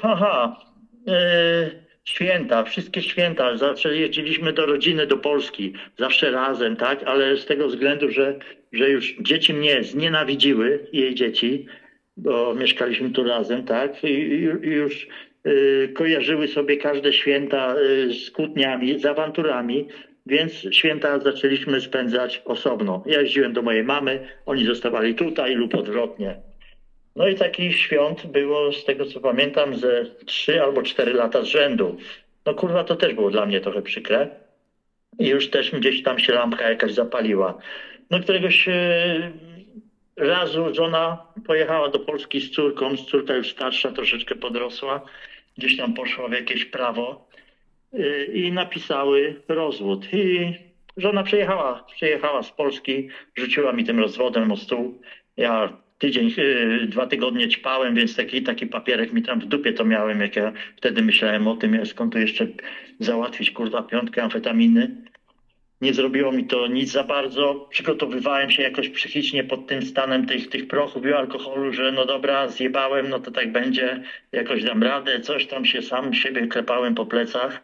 święta, wszystkie święta, zawsze jeździliśmy do rodziny, do Polski, zawsze razem, tak, ale z tego względu, że już dzieci mnie znienawidziły, jej dzieci, bo mieszkaliśmy tu razem, tak, i już kojarzyły sobie każde święta z kłótniami, z awanturami, więc święta zaczęliśmy spędzać osobno. Ja jeździłem do mojej mamy, oni zostawali tutaj lub odwrotnie. No i takich świąt było, z tego co pamiętam, ze 3 albo 4 lata z rzędu. No kurwa, to też było dla mnie trochę przykre. I już też gdzieś tam się lampka jakaś zapaliła. No któregoś razu żona pojechała do Polski z córką. Córka już starsza, troszeczkę podrosła. Gdzieś tam poszła w jakieś prawo. I napisały rozwód. I żona przyjechała z Polski, rzuciła mi tym rozwodem o stół. Ja 2 tygodnie ćpałem, więc taki papierek mi tam w dupie to miałem, jak ja wtedy myślałem o tym, skąd tu jeszcze załatwić, kurwa, 5 amfetaminy. Nie zrobiło mi to nic za bardzo. Przygotowywałem się jakoś psychicznie pod tym stanem tych prochów i alkoholu, że no dobra, zjebałem, no to tak będzie, jakoś dam radę, coś tam się sam siebie klepałem po plecach.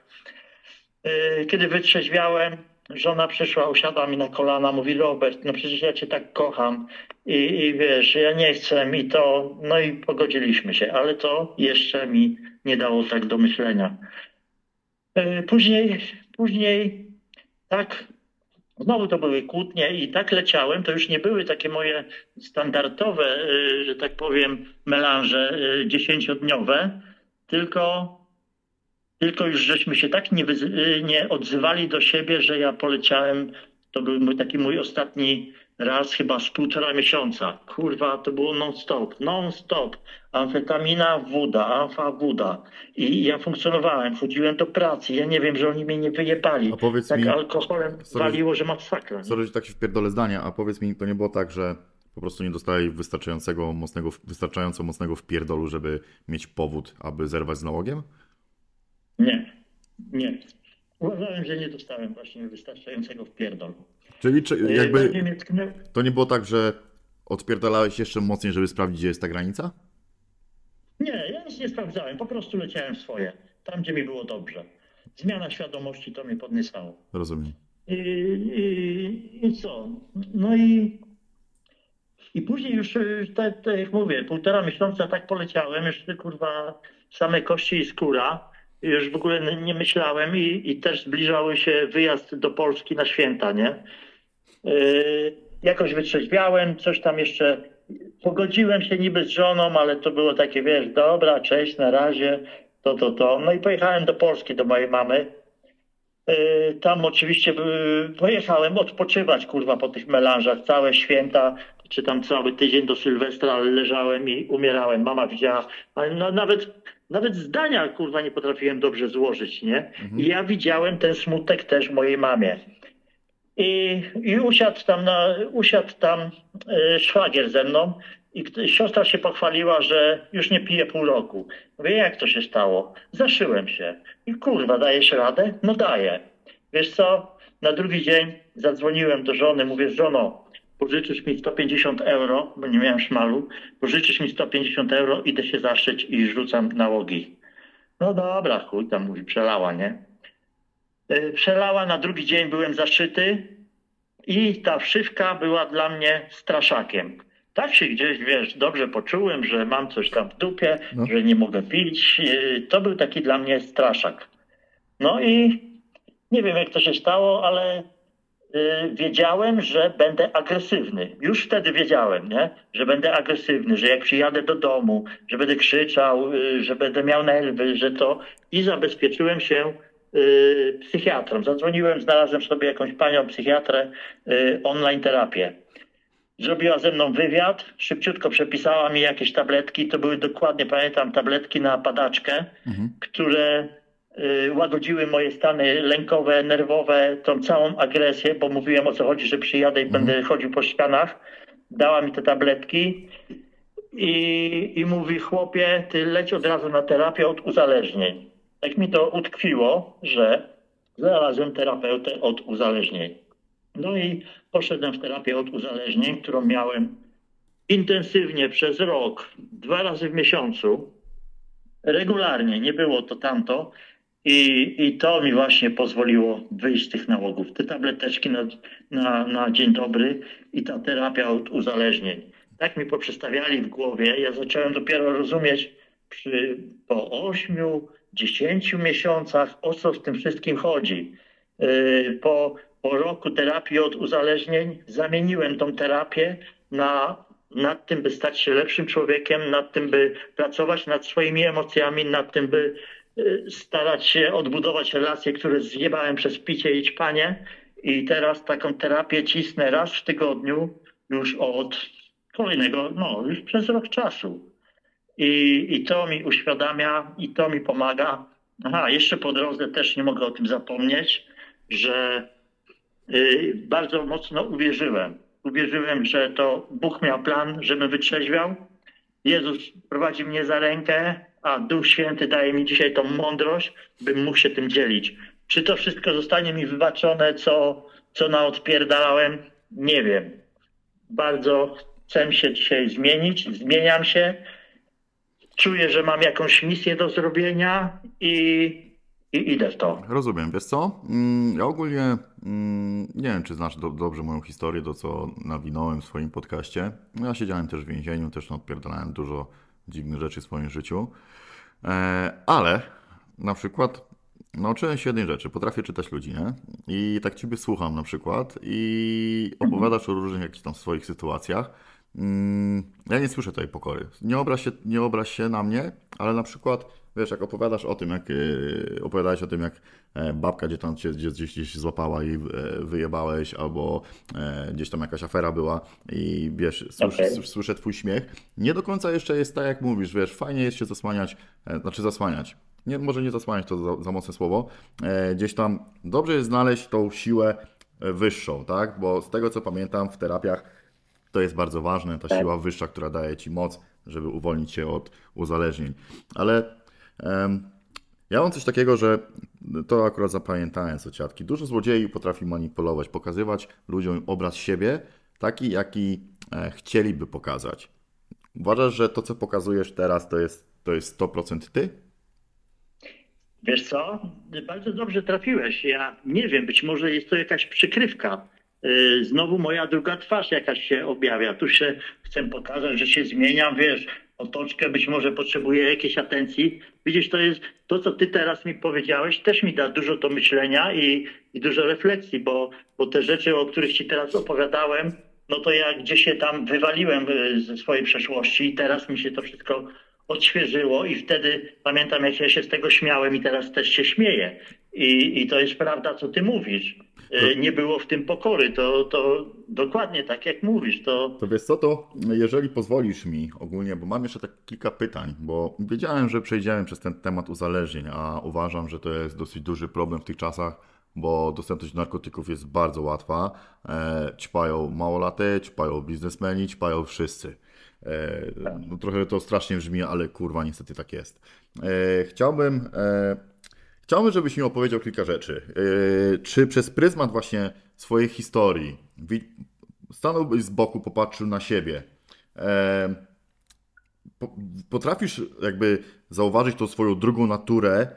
Kiedy wytrzeźwiałem, żona przyszła, usiadła mi na kolana, mówi, Robert, no przecież ja cię tak kocham i wiesz, ja nie chcę mi to, no i pogodziliśmy się, ale to jeszcze mi nie dało tak do myślenia. Później tak, znowu to były kłótnie i tak leciałem, to już nie były takie moje standardowe, że tak powiem, melanże 10-dniowe, tylko już żeśmy się tak nie odzywali do siebie, że ja poleciałem, to był mój ostatni raz chyba z 1,5 miesiąca. Kurwa, to było non stop. Amfetamina, woda, amfa, woda. I ja funkcjonowałem, chodziłem do pracy, ja nie wiem, że oni mnie nie wyjebali. A powiedz tak mi, alkoholem waliło, że masakra. Sorry, że tak się wpierdolę zdania, a powiedz mi, to nie było tak, że po prostu nie dostali wystarczająco mocnego wpierdolu, żeby mieć powód, aby zerwać z nałogiem? Nie. Uważałem, że nie dostałem właśnie wystarczającego wpierdol. Czyli jakby to nie było tak, że odpierdalałeś jeszcze mocniej, żeby sprawdzić, gdzie jest ta granica? Nie, ja nic nie sprawdzałem, po prostu leciałem swoje, tam gdzie mi było dobrze. Zmiana świadomości to mnie podniesało. Rozumiem. I co? No i później już, tak jak mówię, 1,5 miesiąca tak poleciałem, już kurwa same kości i skóra. Już w ogóle nie myślałem i też zbliżały się wyjazd do Polski na święta, nie? Jakoś wytrzeźwiałem, coś tam jeszcze, pogodziłem się niby z żoną, ale to było takie, wiesz, dobra, cześć, na razie, to. No i pojechałem do Polski, do mojej mamy. Tam oczywiście pojechałem odpoczywać, kurwa, po tych melanżach, całe święta, czy tam cały tydzień do Sylwestra leżałem i umierałem. Mama widziała, ale no, nawet zdania, kurwa, nie potrafiłem dobrze złożyć, nie? Mhm. I ja widziałem ten smutek też mojej mamie. I usiadł tam szwagier ze mną i siostra się pochwaliła, że już nie pije pół roku. Mówię, jak to się stało? Zaszyłem się. I kurwa, dajesz radę? No daję. Wiesz co? Na drugi dzień zadzwoniłem do żony, mówię, żono, pożyczysz mi 150 €, bo nie miałem szmalu, pożyczysz mi 150 €, idę się zaszyć i rzucam nałogi. No dobra, chuj, tam mówi, przelała, nie? Przelała, na drugi dzień byłem zaszyty i ta wszywka była dla mnie straszakiem. Tak się gdzieś, wiesz, dobrze poczułem, że mam coś tam w dupie, no, że nie mogę pić. To był taki dla mnie straszak. No i nie wiem, jak to się stało, ale wiedziałem, że będę agresywny. Już wtedy wiedziałem, nie? Że będę agresywny, że jak przyjadę do domu, że będę krzyczał, że będę miał nerwy, że to... I zabezpieczyłem się psychiatrą. Zadzwoniłem, znalazłem sobie jakąś panią psychiatrę, online terapię. Zrobiła ze mną wywiad, szybciutko przepisała mi jakieś tabletki. To były dokładnie, pamiętam, tabletki na padaczkę, które łagodziły moje stany lękowe, nerwowe, tą całą agresję, bo mówiłem, o co chodzi, że przyjadę i będę chodził po ścianach. Dała mi te tabletki i mówi, chłopie, ty leć od razu na terapię od uzależnień. Tak mi to utkwiło, że znalazłem terapeutę od uzależnień. No i poszedłem w terapię od uzależnień, którą miałem intensywnie przez rok, 2 razy w miesiącu, regularnie, nie było to tamto. I to mi właśnie pozwoliło wyjść z tych nałogów. Te tableteczki na dzień dobry i ta terapia od uzależnień. Tak mi poprzestawiali w głowie. Ja zacząłem dopiero rozumieć po 8, 10 miesiącach, o co w tym wszystkim chodzi. Po roku terapii od uzależnień zamieniłem tą terapię nad tym, by stać się lepszym człowiekiem, nad tym, by pracować nad swoimi emocjami, nad tym, by starać się odbudować relacje, które zjebałem przez picie i ćpanie. I teraz taką terapię cisnę raz w tygodniu już od kolejnego, no już przez rok czasu. I to mi uświadamia i to mi pomaga. Aha, jeszcze po drodze też nie mogę o tym zapomnieć, że bardzo mocno uwierzyłem. Uwierzyłem, że to Bóg miał plan, żebym wytrzeźwiał. Jezus prowadzi mnie za rękę, a Duch Święty daje mi dzisiaj tą mądrość, bym mógł się tym dzielić. Czy to wszystko zostanie mi wybaczone, co naodpierdalałem? Nie wiem. Bardzo chcę się dzisiaj zmienić, zmieniam się. Czuję, że mam jakąś misję do zrobienia i idę w to. Rozumiem. Wiesz co? Ja ogólnie nie wiem, czy znasz dobrze moją historię, to co nawinąłem w swoim podcaście. Ja siedziałem też w więzieniu, też odpierdalałem dużo dziwnych rzeczy w swoim życiu. Ale na przykład nauczyłem się jednej rzeczy. Potrafię czytać ludzi, nie? I tak ciebie słucham na przykład i opowiadasz o różnych jakichś tam swoich sytuacjach. Ja nie słyszę tej pokory. Nie obraź się na mnie, ale na przykład, wiesz, jak opowiadasz o tym, jak babka gdzieś złapała i wyjebałeś, albo gdzieś tam jakaś afera była i wiesz, słyszę twój śmiech. Nie do końca jeszcze jest tak, jak mówisz, wiesz, fajnie jest się zasłaniać, zasłaniać. Nie, może nie zasłaniać, to za mocne słowo. Gdzieś tam dobrze jest znaleźć tą siłę wyższą, tak? Bo z tego, co pamiętam, w terapiach to jest bardzo ważne, ta siła wyższa, która daje ci moc, żeby uwolnić się od uzależnień. Ale Ja mam coś takiego, że to akurat zapamiętałem z ociatki. Dużo złodziei potrafi manipulować, pokazywać ludziom obraz siebie taki, jaki chcieliby pokazać. Uważasz, że to, co pokazujesz teraz, to jest 100% ty? Wiesz co? Bardzo dobrze trafiłeś. Ja nie wiem, być może jest to jakaś przykrywka. Znowu moja druga twarz jakaś się objawia. Tu się chcę pokazać, że się zmieniam, wiesz, otoczkę, być może potrzebuję jakiejś atencji. Widzisz, to jest to, co ty teraz mi powiedziałeś, też mi da dużo do myślenia i dużo refleksji, bo te rzeczy, o których ci teraz opowiadałem, no to ja gdzieś się tam wywaliłem ze swojej przeszłości i teraz mi się to wszystko odświeżyło i wtedy pamiętam, jak ja się z tego śmiałem i teraz też się śmieję. I to jest prawda, co ty mówisz. Nie było w tym pokory, to dokładnie tak, jak mówisz. To wiesz co, to jeżeli pozwolisz mi ogólnie, bo mam jeszcze tak kilka pytań, bo wiedziałem, że przejdziemy przez ten temat uzależnień, a uważam, że to jest dosyć duży problem w tych czasach, bo dostępność do narkotyków jest bardzo łatwa. Ćpają małolaty, ćpają biznesmeni, ćpają wszyscy. No, trochę to strasznie brzmi, ale kurwa, niestety tak jest. Chciałbym, żebyś mi opowiedział kilka rzeczy. Czy przez pryzmat właśnie swojej historii stanąłbyś z boku, popatrzył na siebie? Potrafisz jakby zauważyć tą swoją drugą naturę,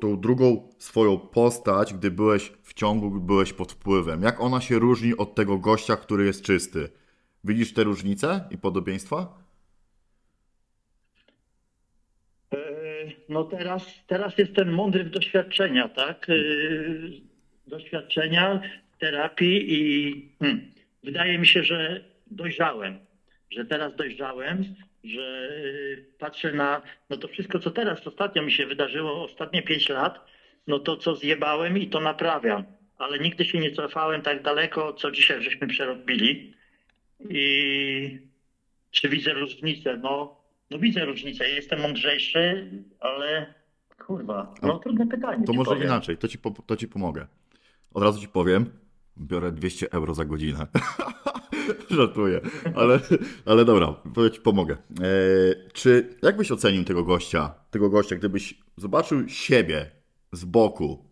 tą drugą swoją postać, gdy byłeś w ciągu, gdy byłeś pod wpływem? Jak ona się różni od tego gościa, który jest czysty? Widzisz te różnice i podobieństwa? No teraz jestem mądry w doświadczenia, tak? Doświadczenia, terapii i wydaje mi się, że dojrzałem. Że teraz dojrzałem, że patrzę na no to wszystko, co teraz ostatnio mi się wydarzyło, ostatnie 5 lat, no to co zjebałem i to naprawiam. Ale nigdy się nie cofałem tak daleko, co dzisiaj żeśmy przerobili. I czy widzę różnicę? No widzę różnicę, jestem mądrzejszy, ale kurwa, no trudne pytanie. To może powiem. Inaczej, to ci pomogę. Od razu ci powiem, biorę 200 euro za godzinę. Żartuję, ale dobra, ci pomogę. Czy jak byś ocenił tego gościa, gdybyś zobaczył siebie z boku,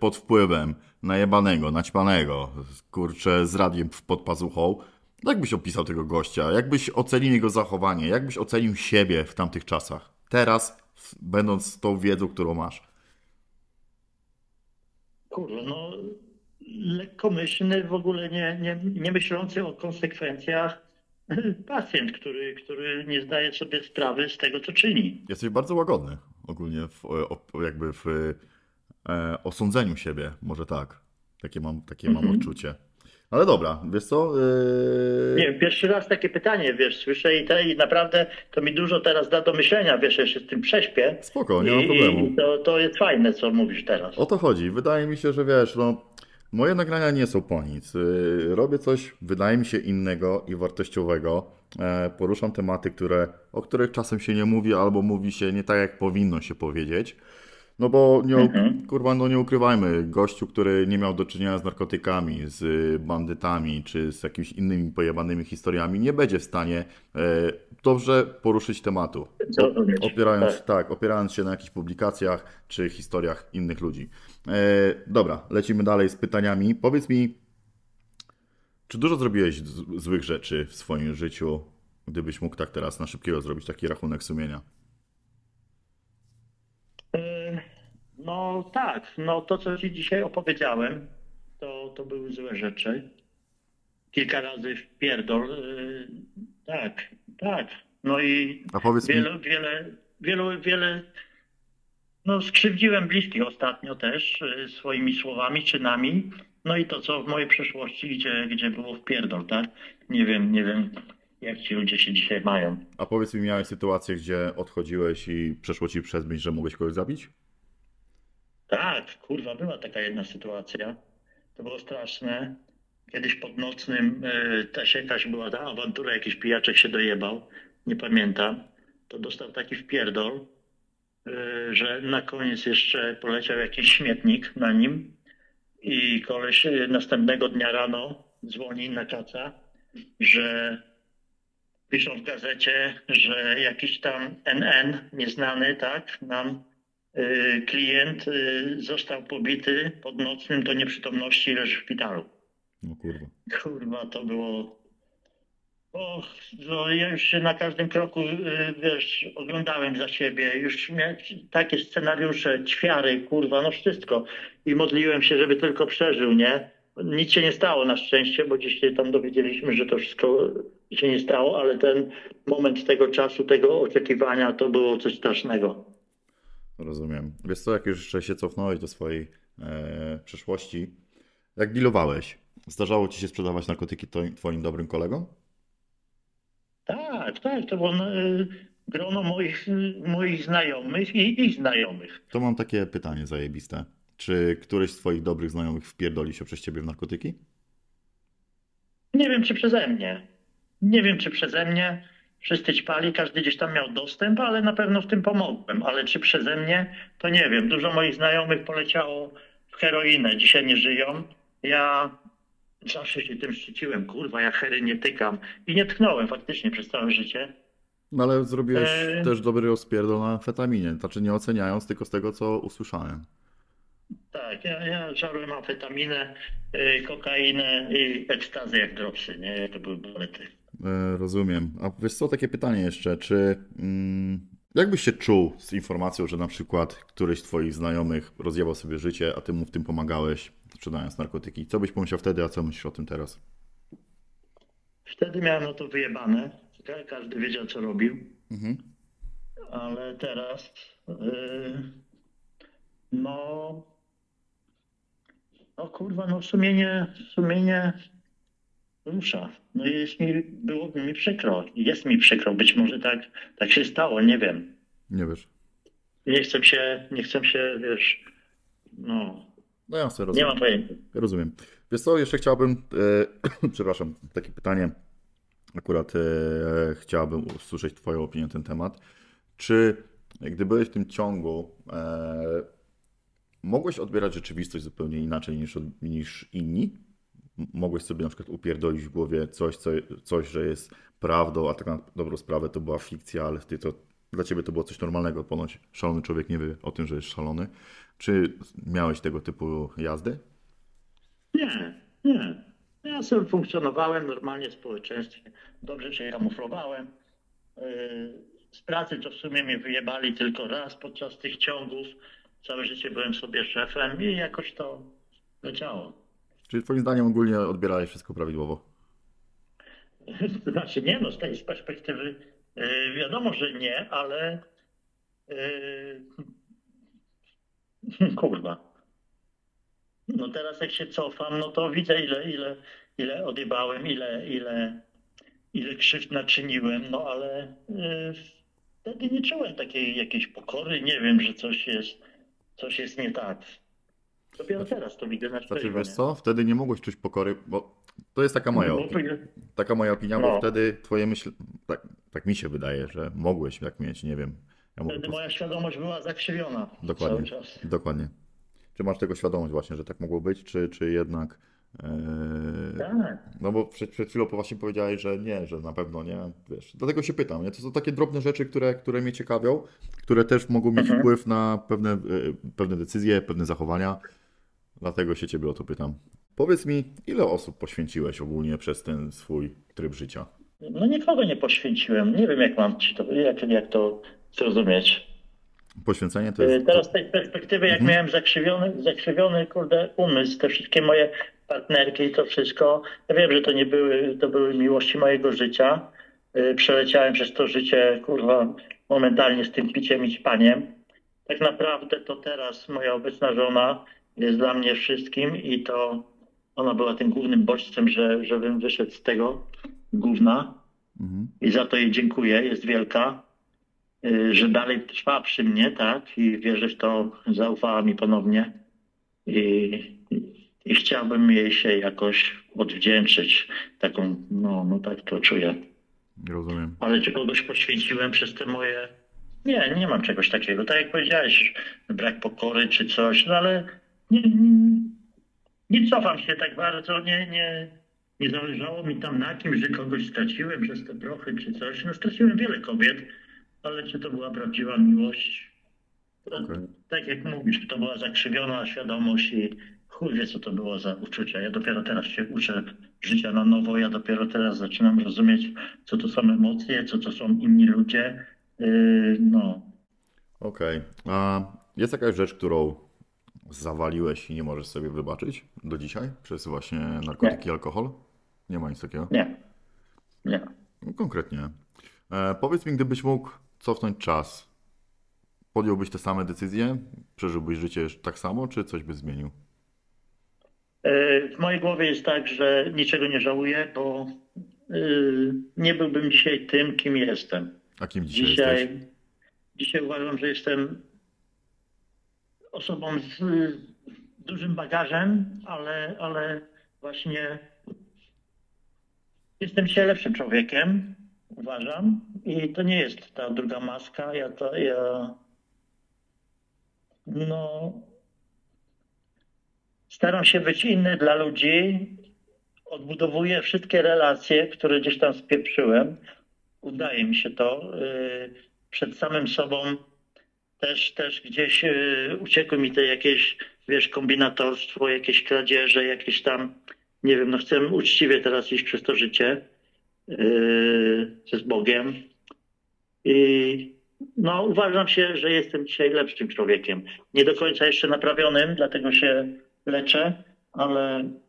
pod wpływem najebanego, naćpanego, kurczę, z radiem pod pazuchą, jak byś opisał tego gościa? Jak byś ocenił jego zachowanie? Jak byś ocenił siebie w tamtych czasach? Teraz, będąc z tą wiedzą, którą masz. Kurwa, no lekkomyślny, w ogóle nie myślący o konsekwencjach pacjent, który nie zdaje sobie sprawy z tego, co czyni. Jesteś bardzo łagodny ogólnie w osądzeniu siebie, może tak. Takie mam odczucie. Ale dobra, wiesz co? Nie wiem, pierwszy raz takie pytanie, wiesz, słyszę i naprawdę to mi dużo teraz da do myślenia, wiesz, ja się z tym prześpię. Spoko, nie ma problemu. I to jest fajne, co mówisz teraz. O to chodzi. Wydaje mi się, że wiesz, no moje nagrania nie są po nic. Robię coś, wydaje mi się, innego i wartościowego. Poruszam tematy, o których czasem się nie mówi albo mówi się nie tak, jak powinno się powiedzieć. No bo kurwa, no nie ukrywajmy, gościu, który nie miał do czynienia z narkotykami, z bandytami czy z jakimiś innymi pojebanymi historiami, nie będzie w stanie dobrze poruszyć tematu, opierając się na jakichś publikacjach czy historiach innych ludzi. Dobra, lecimy dalej z pytaniami. Powiedz mi, czy dużo zrobiłeś złych rzeczy w swoim życiu, gdybyś mógł tak teraz na szybkiego zrobić taki rachunek sumienia? No tak, no to co ci dzisiaj opowiedziałem, to były złe rzeczy. Kilka razy w pierdol, tak. No i wiele, no skrzywdziłem bliskich ostatnio też swoimi słowami, czynami. No i to co w mojej przeszłości, gdzie było w pierdol, tak? Nie wiem. Jak ci ludzie się dzisiaj mają. A powiedz mi, miałeś sytuację, gdzie odchodziłeś i przeszło ci przez myśl, że mogłeś kogoś zabić? Tak, kurwa, była taka jedna sytuacja. To było straszne. Kiedyś pod nocnym też jakaś była ta awantura, jakiś pijaczek się dojebał, nie pamiętam. To dostał taki wpierdol, że na koniec jeszcze poleciał jakiś śmietnik na nim i koleś następnego dnia rano dzwoni na kaca, że piszą w gazecie, że jakiś tam NN, nieznany, tak, nam klient został pobity pod nocnym do nieprzytomności, leży w szpitalu. No kurwa. Kurwa, to było... Och, no ja już się na każdym kroku, wiesz, oglądałem za siebie. Już miałem takie scenariusze, ćwiary, kurwa, no wszystko. I modliłem się, żeby tylko przeżył, nie? Nic się nie stało na szczęście, bo dzisiaj tam dowiedzieliśmy, że to wszystko się nie stało, ale ten moment tego czasu, tego oczekiwania, to było coś strasznego. Rozumiem. Wiesz co, jak już jeszcze się cofnąłeś do swojej przeszłości, jak dealowałeś? Zdarzało ci się sprzedawać narkotyki twoim dobrym kolegom? Tak, tak, to było grono moich znajomych i ich znajomych. To mam takie pytanie zajebiste. Czy któryś z twoich dobrych znajomych wpierdoli się przez ciebie w narkotyki? Nie wiem, czy przeze mnie. Nie wiem, czy przeze mnie. Wszyscy ćpali, każdy gdzieś tam miał dostęp, ale na pewno w tym pomogłem. Ale czy przeze mnie, to nie wiem. Dużo moich znajomych poleciało w heroinę. Dzisiaj nie żyją. Ja zawsze się tym szczyciłem. Kurwa, ja hery nie tykam. I nie tknąłem faktycznie przez całe życie. No ale zrobiłeś też dobry rozpierdol na amfetaminie. Znaczy nie oceniając, tylko z tego, co usłyszałem. Tak, ja żarłem amfetaminę, kokainę i ekstazję jak dropsy, nie? To były bolety. Rozumiem. A wiesz co, takie pytanie jeszcze, czy jak byś się czuł z informacją, że na przykład któryś z twoich znajomych rozjebał sobie życie, a ty mu w tym pomagałeś, sprzedając narkotyki? Co byś pomyślał wtedy, a co myślisz o tym teraz? Wtedy miałem no to wyjebane. Każdy wiedział, co robił. Mhm. Ale teraz... No kurwa, no sumienie rusza. No jest mi, byłoby mi przykro. Jest mi przykro, być może tak się stało, nie wiem. Nie wiesz. Nie chcę się, wiesz, no ja sobie rozumiem. Nie mam pojęcia. Rozumiem. Wiesz co, jeszcze chciałbym, przepraszam, takie pytanie. Akurat chciałbym usłyszeć twoją opinię na ten temat. Czy gdy byłeś w tym ciągu, mogłeś odbierać rzeczywistość zupełnie inaczej niż inni? Mogłeś sobie na przykład upierdolić w głowie coś, że jest prawdą, a tak na dobrą sprawę to była fikcja, ale dla ciebie to było coś normalnego. Ponoć szalony człowiek nie wie o tym, że jest szalony. Czy miałeś tego typu jazdy? Nie. Ja sobie funkcjonowałem normalnie w społeczeństwie. Dobrze się kamuflowałem. Z pracy to w sumie mnie wyjebali tylko raz podczas tych ciągów. Całe życie byłem sobie szefem i jakoś to leciało. Czyli twoim zdaniem ogólnie odbierałeś wszystko prawidłowo? Znaczy nie, no z tej perspektywy wiadomo, że nie, ale kurwa. No teraz jak się cofam, no to widzę ile odjebałem, ile krzywd naczyniłem, no ale wtedy nie czułem takiej jakiejś pokory, nie wiem, że coś jest nie tak. Dopiero teraz to widzę na szczęście. Znaczy wiesz co, wtedy nie mogłeś czuć pokory, bo to jest taka moja opinia. Taka moja opinia, bo wtedy twoje myśli, tak mi się wydaje, że mogłeś tak mieć, nie wiem. Wtedy moja świadomość była zakrzywiona. Dokładnie, cały czas. Dokładnie. Czy masz tego świadomość właśnie, że tak mogło być, czy jednak... Tak. No bo przed chwilą właśnie powiedziałeś, że nie, że na pewno nie, wiesz, dlatego się pytam, nie? To są takie drobne rzeczy, które mnie ciekawią, które też mogą mieć wpływ na pewne decyzje, pewne zachowania, dlatego się ciebie o to pytam. Powiedz mi, ile osób poświęciłeś ogólnie przez ten swój tryb życia? No nikogo nie poświęciłem, nie wiem jak mam ci to, jak to zrozumieć. Poświęcenie to jest... Teraz z tej perspektywy, jak miałem zakrzywiony kurde umysł, te wszystkie moje partnerki i to wszystko. Ja wiem, że to były miłości mojego życia. Przeleciałem przez to życie, kurwa, momentalnie z tym piciem i ćpaniem. Tak naprawdę to teraz moja obecna żona jest dla mnie wszystkim i to ona była tym głównym bodźcem, żebym wyszedł z tego gówna. Mhm. I za to jej dziękuję, jest wielka, że dalej trwa przy mnie, tak? I wierzę w to, zaufała mi ponownie. I chciałbym jej się jakoś odwdzięczyć. Taką, no tak to czuję. Rozumiem. Ale czy kogoś poświęciłem przez te moje... Nie mam czegoś takiego. Tak jak powiedziałeś, brak pokory czy coś, no ale nie cofam się tak bardzo, nie zależało mi tam na kim, że kogoś straciłem przez te prochy czy coś. No straciłem wiele kobiet, ale czy to była prawdziwa miłość? Okay. Tak jak mówisz, to była zakrzywiona świadomość i chuj wie, co to było za uczucia. Ja dopiero teraz się uczę życia na nowo, ja dopiero teraz zaczynam rozumieć, co to są emocje, co to są inni ludzie. No. Okej. Okay. A jest jakaś rzecz, którą zawaliłeś i nie możesz sobie wybaczyć do dzisiaj? Przez właśnie narkotyki, nie. Alkohol? Nie ma nic takiego? Nie. Nie. Konkretnie. Powiedz mi, gdybyś mógł cofnąć czas, podjąłbyś te same decyzje? Przeżyłbyś życie tak samo, czy coś byś zmienił? W mojej głowie jest tak, że niczego nie żałuję, bo nie byłbym dzisiaj tym, kim jestem. A kim dzisiaj jesteś? Dzisiaj uważam, że jestem osobą z dużym bagażem, ale właśnie jestem dzisiaj lepszym człowiekiem, uważam. I to nie jest ta druga maska. No, staram się być inny dla ludzi. Odbudowuję wszystkie relacje, które gdzieś tam spieprzyłem. Udaje mi się to. Przed samym sobą też gdzieś uciekły mi te jakieś, wiesz, kombinatorstwo, jakieś kradzieże, jakieś tam, nie wiem, no chcę uczciwie teraz iść przez to życie z Bogiem. I no uważam się, że jestem dzisiaj lepszym człowiekiem. Nie do końca jeszcze naprawionym, dlatego się leczę,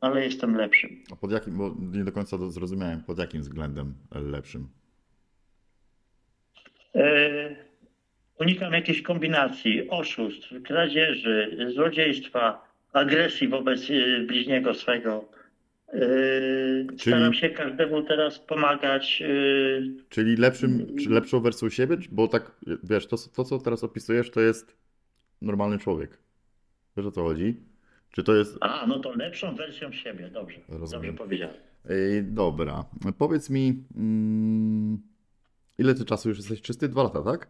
ale jestem lepszym. A pod jakim, bo nie do końca zrozumiałem, pod jakim względem lepszym? Unikam jakichś kombinacji, oszustw, kradzieży, złodziejstwa, agresji wobec bliźniego swego. Czyli staram się każdemu teraz pomagać. Czyli lepszą wersją siebie? Bo tak, wiesz, to co teraz opisujesz, to jest normalny człowiek. Wiesz, o co chodzi? Czy to jest... A, no to lepszą wersją siebie, dobrze. Rozumiem. Dobrze powiedziałem. Dobra, powiedz mi... Ile ty czasu już jesteś czysty? 2 lata, tak?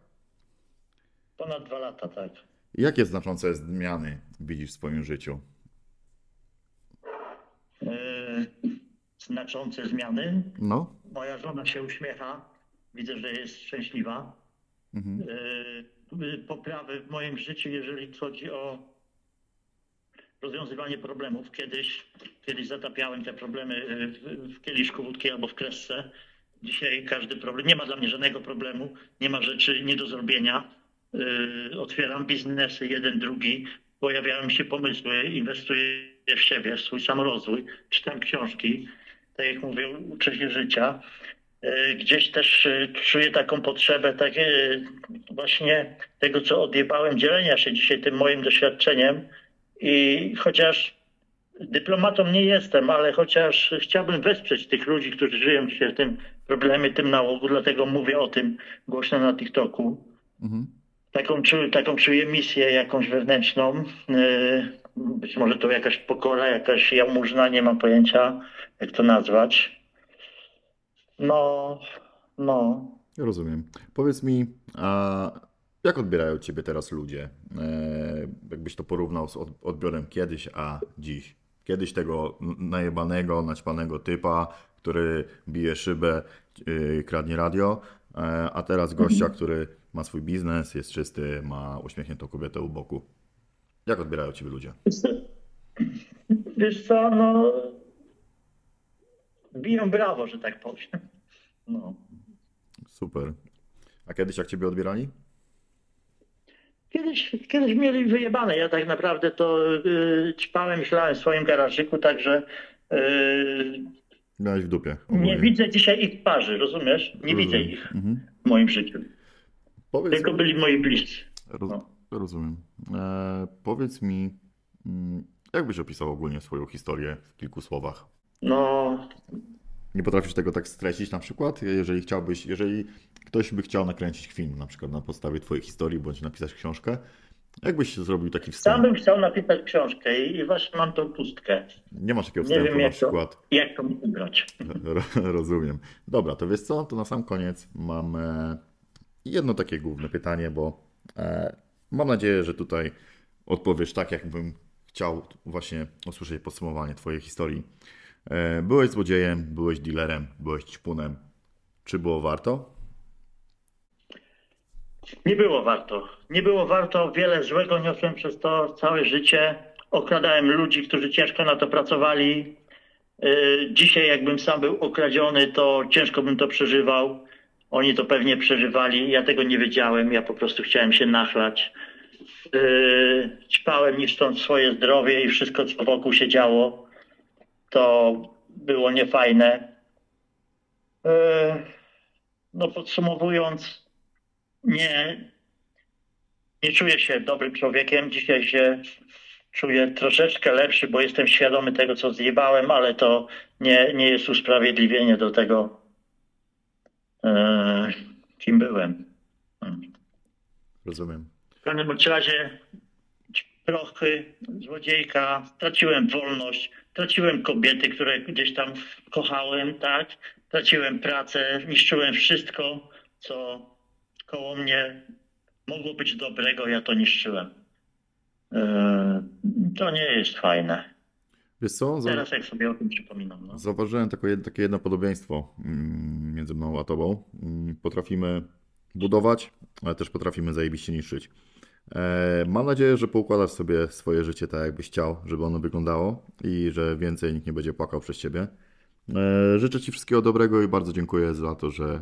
Ponad 2 lata, tak. Jakie znaczące zmiany widzisz w swoim życiu? Znaczące zmiany? No. Moja żona się uśmiecha. Widzę, że jest szczęśliwa. Mhm. Poprawy w moim życiu, jeżeli chodzi o rozwiązywanie problemów. Kiedyś zatapiałem te problemy w kieliszku wódki albo w kresce. Dzisiaj każdy problem, nie ma dla mnie żadnego problemu, nie ma rzeczy nie do zrobienia. Otwieram biznesy, jeden, drugi, pojawiają się pomysły, inwestuję w siebie, w swój samorozwój, czytam książki, tak jak mówię, uczę się życia. Gdzieś też czuję taką potrzebę właśnie tego, co odjebałem, dzielenia się dzisiaj tym moim doświadczeniem. I chociaż dyplomatą nie jestem, ale chociaż chciałbym wesprzeć tych ludzi, którzy żyją dzisiaj w tym problemie, tym nałogu, dlatego mówię o tym głośno na TikToku. Mhm. Taką czuję misję jakąś wewnętrzną. Być może to jakaś pokora, jakaś jałmużna, nie mam pojęcia, jak to nazwać. No. Rozumiem. Powiedz mi, jak odbierają ciebie teraz ludzie? Jakbyś to porównał z odbiorem kiedyś, a dziś? Kiedyś tego najebanego, naćpanego typa, który bije szybę, kradnie radio, a teraz gościa, który ma swój biznes, jest czysty, ma uśmiechniętą kobietę u boku. Jak odbierają ciebie ludzie? Wiesz co, no... Biją brawo, że tak powiem. No. Super. A kiedyś jak ciebie odbierali? Kiedyś mieli wyjebane. Ja tak naprawdę to ćpałem, myślałem w swoim garażyku, także... Miałeś w dupie. Nie widzę dzisiaj ich twarzy, rozumiesz? Nie widzę ich w moim życiu. Powiedz... Tylko byli moi bliscy. Rozumiem. Powiedz mi, jak byś opisał ogólnie swoją historię w kilku słowach? No... Nie potrafisz tego tak streścić na przykład? Jeżeli ktoś by chciał nakręcić film na przykład na podstawie twojej historii, bądź napisać książkę, jakbyś zrobił taki wstęp? Sam bym chciał napisać książkę i właśnie mam tą pustkę. Nie masz takiego wstępu, nie wiem, na przykład. Jak to ubrać? Rozumiem. Dobra, to wiesz co? To na sam koniec mam jedno takie główne pytanie, bo mam nadzieję, że tutaj odpowiesz tak, jakbym chciał właśnie usłyszeć podsumowanie twojej historii. Byłeś złodziejem, byłeś dealerem, byłeś ćpunem. Czy było warto? Nie było warto. Nie było warto. Wiele złego niosłem przez to całe życie. Okradałem ludzi, którzy ciężko na to pracowali. Dzisiaj jakbym sam był okradziony, to ciężko bym to przeżywał. Oni to pewnie przeżywali. Ja tego nie wiedziałem. Ja po prostu chciałem się nachlać. Ćpałem niszcząc swoje zdrowie i wszystko, co wokół się działo. To było niefajne. No podsumowując, nie czuję się dobrym człowiekiem. Dzisiaj się czuję troszeczkę lepszy, bo jestem świadomy tego, co zjebałem, ale to nie jest usprawiedliwienie do tego, kim byłem. Rozumiem. W każdym razie prochy, złodziejka, straciłem wolność, traciłem kobiety, które gdzieś tam kochałem, tak? Traciłem pracę, niszczyłem wszystko, co koło mnie mogło być dobrego, ja to niszczyłem. To nie jest fajne. Wiesz co? Teraz jak sobie o tym przypominam. No. Zauważyłem takie jedno podobieństwo między mną a tobą. Potrafimy budować, ale też potrafimy zajebiście niszczyć. Mam nadzieję, że poukładasz sobie swoje życie tak, jakbyś chciał, żeby ono wyglądało i że więcej nikt nie będzie płakał przez ciebie. Życzę ci wszystkiego dobrego i bardzo dziękuję za to, że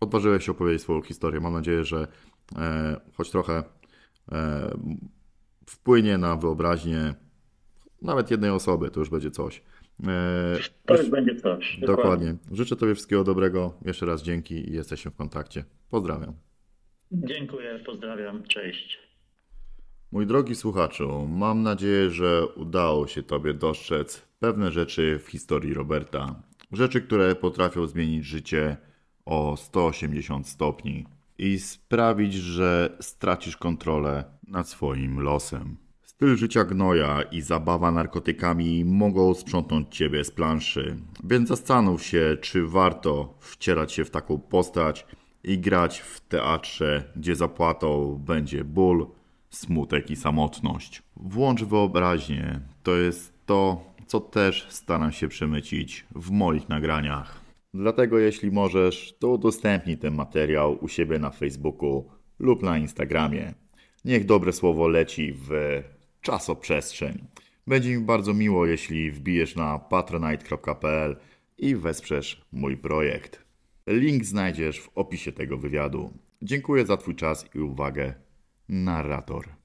odważyłeś się opowiedzieć swoją historię. Mam nadzieję, że choć trochę wpłynie na wyobraźnię nawet jednej osoby, to już będzie coś. To już będzie coś. Dokładnie. Życzę tobie wszystkiego dobrego. Jeszcze raz dzięki i jesteśmy w kontakcie. Pozdrawiam. Dziękuję, pozdrawiam, cześć. Mój drogi słuchaczu, mam nadzieję, że udało się tobie dostrzec pewne rzeczy w historii Roberta. Rzeczy, które potrafią zmienić życie o 180 stopni i sprawić, że stracisz kontrolę nad swoim losem. Styl życia gnoja i zabawa narkotykami mogą sprzątnąć ciebie z planszy, więc zastanów się, czy warto wcierać się w taką postać i grać w teatrze, gdzie zapłatą będzie ból, smutek i samotność. Włącz wyobraźnię. To jest to, co też staram się przemycić w moich nagraniach. Dlatego jeśli możesz, to udostępnij ten materiał u siebie na Facebooku lub na Instagramie. Niech dobre słowo leci w czasoprzestrzeń. Będzie mi bardzo miło, jeśli wbijesz na patronite.pl i wesprzesz mój projekt. Link znajdziesz w opisie tego wywiadu. Dziękuję za twój czas i uwagę. Narrator.